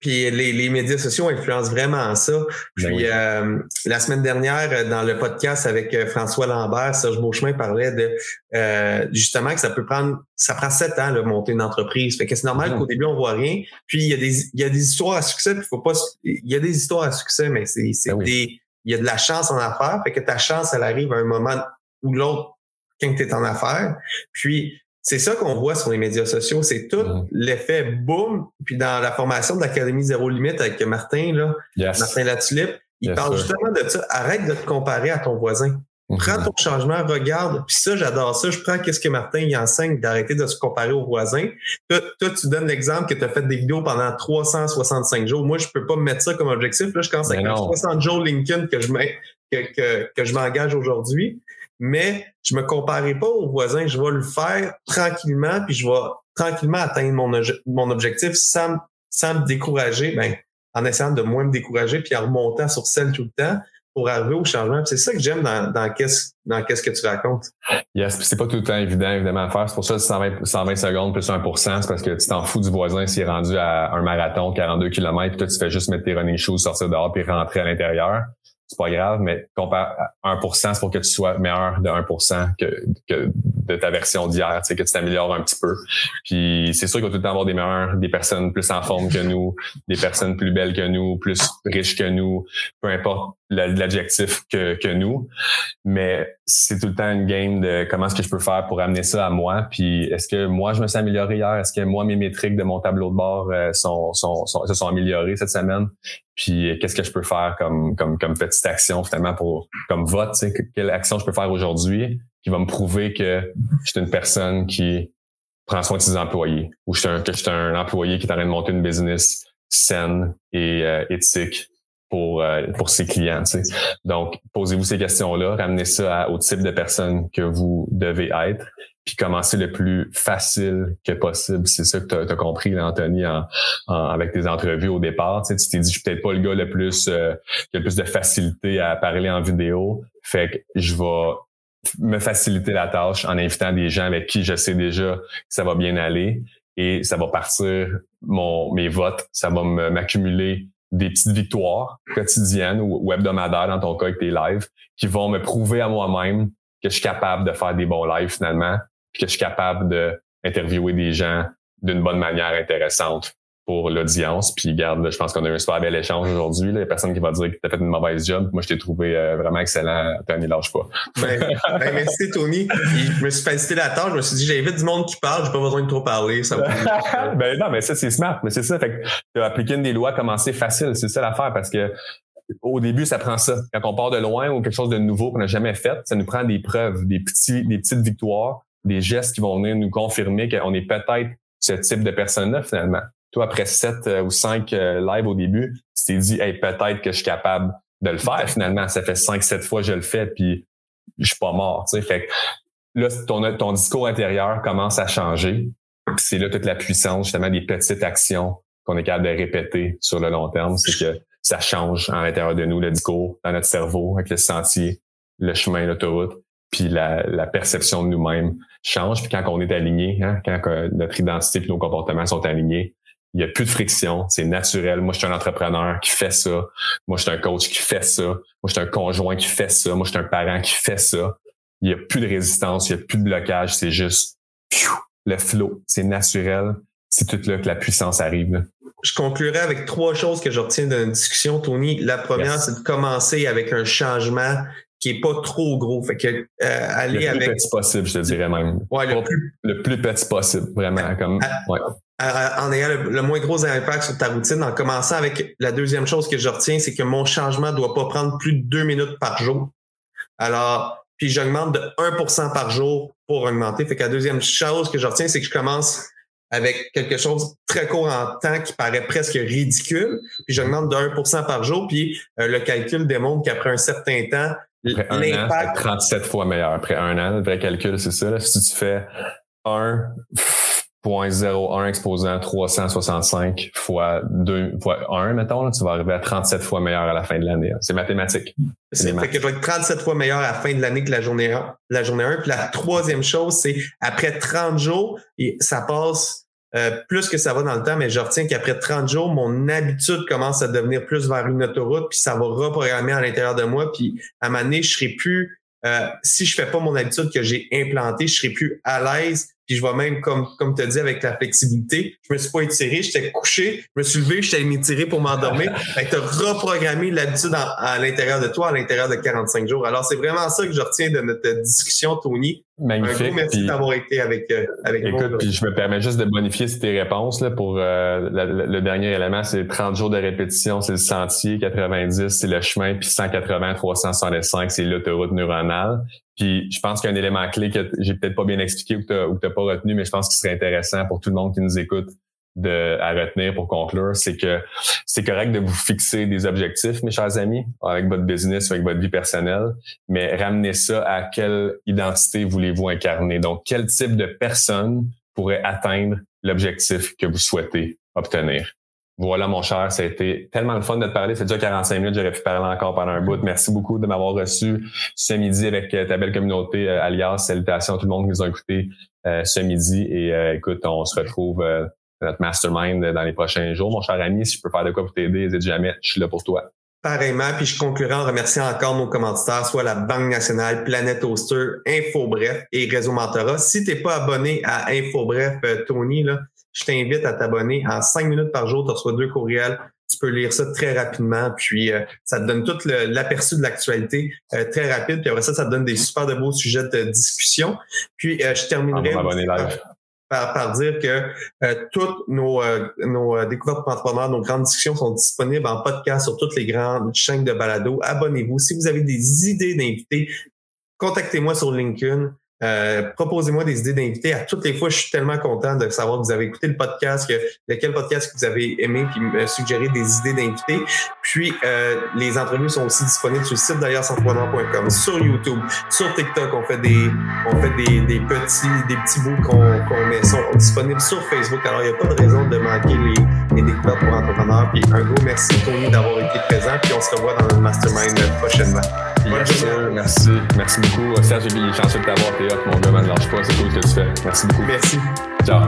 Puis les, les médias sociaux influencent vraiment ça. Puis ben oui. euh, la semaine dernière, dans le podcast avec François Lambert, Serge Beauchemin parlait de euh, justement que ça peut prendre, ça prend sept ans de monter une entreprise. Fait que c'est normal ben qu'au début on voit rien. Puis il y a des, il y a des histoires à succès. Puis faut pas, il y a des histoires à succès, mais c'est, c'est ben des, oui. Il y a de la chance en affaires. Fait que ta chance, elle arrive à un moment ou l'autre quand t'es en affaires. Puis c'est ça qu'on voit sur les médias sociaux. C'est tout mmh. l'effet boom. Puis dans la formation de l'Académie Zéro Limite avec Martin, là, yes. Martin Latulippe, il yes parle sir. justement de ça. Arrête de te comparer à ton voisin. Mmh. Prends ton changement, regarde. Puis ça, j'adore ça. Je prends qu'est-ce que Martin il enseigne d'arrêter de se comparer au voisin. Toi, toi tu donnes l'exemple que tu as fait des vidéos pendant trois cent soixante-cinq jours. Moi, je peux pas me mettre ça comme objectif. Là, je commence avec soixante jours LinkedIn que je, mets, que, que, que je m'engage aujourd'hui. Mais je me comparerai pas aux voisins. Je vais le faire tranquillement, puis je vais tranquillement atteindre mon, mon objectif sans, sans me décourager, ben, en essayant de moins me décourager, puis en remontant sur celle tout le temps pour arriver au changement. Puis c'est ça que j'aime dans, dans, qu'est-ce, dans qu'est-ce que tu racontes. Yes, puis c'est pas tout le temps évident, évidemment, à faire. C'est pour ça que cent vingt, cent vingt secondes plus un pour cent, c'est parce que tu t'en fous du voisin s'il est rendu à un marathon, quarante-deux kilomètres, puis toi, tu fais juste mettre tes running shoes, sortir dehors, puis rentrer à l'intérieur. C'est pas grave, mais compare à un pour cent, c'est pour que tu sois meilleur de un pour cent que, que de ta version d'hier, tu sais, que tu t'améliores un petit peu. Puis c'est sûr qu'il va tout le temps avoir des meilleurs, des personnes plus en forme que nous, des personnes plus belles que nous, plus riches que nous, peu importe l'adjectif que, que nous. Mais c'est tout le temps une game de comment est-ce que je peux faire pour amener ça à moi. Puis est-ce que moi, je me suis amélioré hier? Est-ce que moi, mes métriques de mon tableau de bord euh, sont, sont, sont, se sont améliorées cette semaine? Puis qu'est-ce que je peux faire comme, comme, comme petite action finalement pour, comme vote, tu sais, quelle action je peux faire aujourd'hui qui va me prouver que je suis une personne qui prend soin de ses employés ou je suis un, que je suis un employé qui est en train de monter une business saine et euh, éthique pour euh, pour ses clients, tu sais. Donc, posez-vous ces questions-là, ramenez ça à, au type de personne que vous devez être, puis commencez le plus facile que possible. C'est ça que tu as compris, là, Anthony, en, en, avec tes entrevues au départ. Tu sais, tu t'es dit, je suis peut-être pas le gars le plus euh, qui a le plus de facilité à parler en vidéo, fait que je vais me faciliter la tâche en invitant des gens avec qui je sais déjà que ça va bien aller et ça va partir mon mes votes, ça va m'accumuler des petites victoires quotidiennes ou hebdomadaires dans ton cas avec tes lives qui vont me prouver à moi-même que je suis capable de faire des bons lives finalement puis que je suis capable de interviewer des gens d'une bonne manière intéressante pour l'audience. Puis garde, je pense qu'on a eu un super bel échange aujourd'hui. Il y a personne qui va dire que tu as fait une mauvaise job. Moi, je t'ai trouvé euh, vraiment excellent. Tony, lâche pas. ben, ben, merci, Tony. Je me suis facilité la tâche. Je me suis dit, j'invite du monde qui parle. J'ai pas besoin de trop parler. Ça me... ben non, mais ça, c'est smart. Mais c'est ça. Fait que tu as appliqué une des lois commencer facile. C'est ça l'affaire parce que au début, ça prend ça. Quand on part de loin ou quelque chose de nouveau qu'on n'a jamais fait, ça nous prend des preuves, des petits, des petites victoires, des gestes qui vont venir nous confirmer qu'on est peut-être ce type de personne-là finalement. Toi, après sept euh, ou cinq euh, lives au début, tu t'es dit, hey, peut-être que je suis capable de le faire. Finalement, ça fait cinq, sept fois que je le fais, puis je suis pas mort. Tu sais, fait que là, ton, ton discours intérieur commence à changer. C'est là toute la puissance justement des petites actions qu'on est capable de répéter sur le long terme, c'est que ça change à l'intérieur de nous le discours, dans notre cerveau, avec le sentier, le chemin, l'autoroute. Puis la, la perception de nous-mêmes change. Puis quand on est aligné, hein, quand euh, notre identité et nos comportements sont alignés, il n'y a plus de friction, c'est naturel. Moi, je suis un entrepreneur qui fait ça. Moi, je suis un coach qui fait ça. Moi, je suis un conjoint qui fait ça. Moi, je suis un parent qui fait ça. Il n'y a plus de résistance, il n'y a plus de blocage. C'est juste pfiou, le flow. C'est naturel. C'est tout là que la puissance arrive. Là. Je conclurai avec trois choses que je retiens d'une discussion, Tony. La première, Merci. c'est de commencer avec un changement qui est pas trop gros. Fait que, euh, aller le plus avec... petit possible, je te dirais même. Ouais, le, plus... le plus petit possible, vraiment. Comme... Ouais. En ayant le, le moins gros impact sur ta routine, en commençant avec la deuxième chose que je retiens, c'est que mon changement ne doit pas prendre plus de deux minutes par jour. Alors, puis j'augmente de un pour cent par jour pour augmenter. Fait que la deuxième chose que je retiens, c'est que je commence avec quelque chose très court en temps qui paraît presque ridicule, puis j'augmente de un pour cent par jour, puis euh, le calcul démontre qu'après un certain temps, après un l'impact... an, c'est trente-sept fois meilleur. Après un an, le vrai calcul, c'est ça. Là, si tu fais un virgule zéro un exposant trois cent soixante-cinq fois deux fois un, mettons, là, tu vas arriver à trente-sept fois meilleur à la fin de l'année. Là. C'est mathématique. C'est, c'est fait que je vais être trente-sept fois meilleur à la fin de l'année que la journée un. La journée un. Puis la troisième chose, c'est après trente jours, et ça passe euh, plus que ça va dans le temps, mais je retiens qu'après trente jours, mon habitude commence à devenir plus vers une autoroute, puis ça va reprogrammer à l'intérieur de moi. Puis à ma année, je serai plus... Euh, si je fais pas mon habitude que j'ai implantée, je serai plus à l'aise. Puis je vais même, comme, comme tu as dit, avec la flexibilité, je me suis pas étiré, j'étais couché, je me suis levé, j'étais allé m'étirer pour m'endormir. Fait que tu as reprogrammé l'habitude en, à l'intérieur de toi, à l'intérieur de quarante-cinq jours. Alors, c'est vraiment ça que je retiens de notre discussion, Tony. Magnifique. Un gros merci puis, d'avoir été avec, euh, avec écoute, moi. Écoute, puis je me permets juste de bonifier tes réponses là, pour euh, la, la, le dernier élément, c'est trente jours de répétition, c'est le sentier, quatre-vingt-dix, c'est le chemin, puis cent quatre-vingts, trois cent soixante-cinq, c'est l'autoroute neuronale. Puis je pense qu'un élément clé que j'ai peut-être pas bien expliqué ou que tu n'as pas retenu, mais je pense qu'il serait intéressant pour tout le monde qui nous écoute de à retenir pour conclure, c'est que c'est correct de vous fixer des objectifs, mes chers amis, avec votre business, avec votre vie personnelle, mais ramenez ça à quelle identité voulez-vous incarner. Donc, quel type de personne pourrait atteindre l'objectif que vous souhaitez obtenir. Voilà, mon cher, ça a été tellement le fun de te parler. C'est déjà quarante-cinq minutes, j'aurais pu parler encore pendant un bout. Merci beaucoup de m'avoir reçu ce midi avec ta belle communauté, euh, alias. Salutations à tout le monde qui nous a écoutés euh, ce midi. Et euh, écoute, on se retrouve euh, dans notre mastermind dans les prochains jours. Mon cher ami, si je peux faire de quoi pour t'aider, n'hésite jamais, je suis là pour toi. Pareillement, puis je conclurai en remerciant encore nos commanditaires, soit la Banque Nationale, PlanetHoster, InfoBref et Réseau Mentorat. Si tu n'es pas abonné à InfoBref, Tony, là, je t'invite à t'abonner. En cinq minutes par jour, tu reçois deux courriels. Tu peux lire ça très rapidement, puis euh, ça te donne tout le, l'aperçu de l'actualité euh, très rapide. Puis après ça, ça te donne des super de beaux sujets de discussion. Puis euh, je terminerai... Par, par dire que euh, toutes nos, euh, nos découvertes pour entrepreneurs, nos grandes discussions sont disponibles en podcast sur toutes les grandes chaînes de balado. Abonnez-vous. Si vous avez des idées d'invités, contactez-moi sur LinkedIn. Euh, proposez-moi des idées d'invités. À toutes les fois, je suis tellement content de savoir que vous avez écouté le podcast, que de quel podcast que vous avez aimé, puis me suggérer des idées d'invités. Puis, euh, les entrevues sont aussi disponibles sur le site d'alias entrepreneur point com, sur YouTube, sur TikTok. On fait des, on fait des, des petits, des petits bouts qu'on, qu'on met, sont disponibles sur Facebook. Alors, il n'y a pas de raison de manquer les, les découvertes pour entrepreneurs. Puis, un gros merci, Tony, d'avoir été présent. Puis, on se revoit dans notre mastermind prochainement. Merci. Merci. Merci beaucoup. Serge, j'ai eu chanceux de t'avoir. T'es hop, mon gars, man, lâche pas. C'est cool ce que tu fais. Merci beaucoup. Merci. Ciao.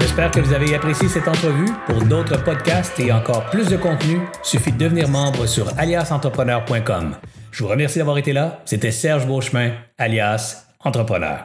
J'espère que vous avez apprécié cette entrevue. Pour d'autres podcasts et encore plus de contenu, il suffit de devenir membre sur alias entrepreneur point com. Je vous remercie d'avoir été là. C'était Serge Beauchemin, alias Entrepreneur.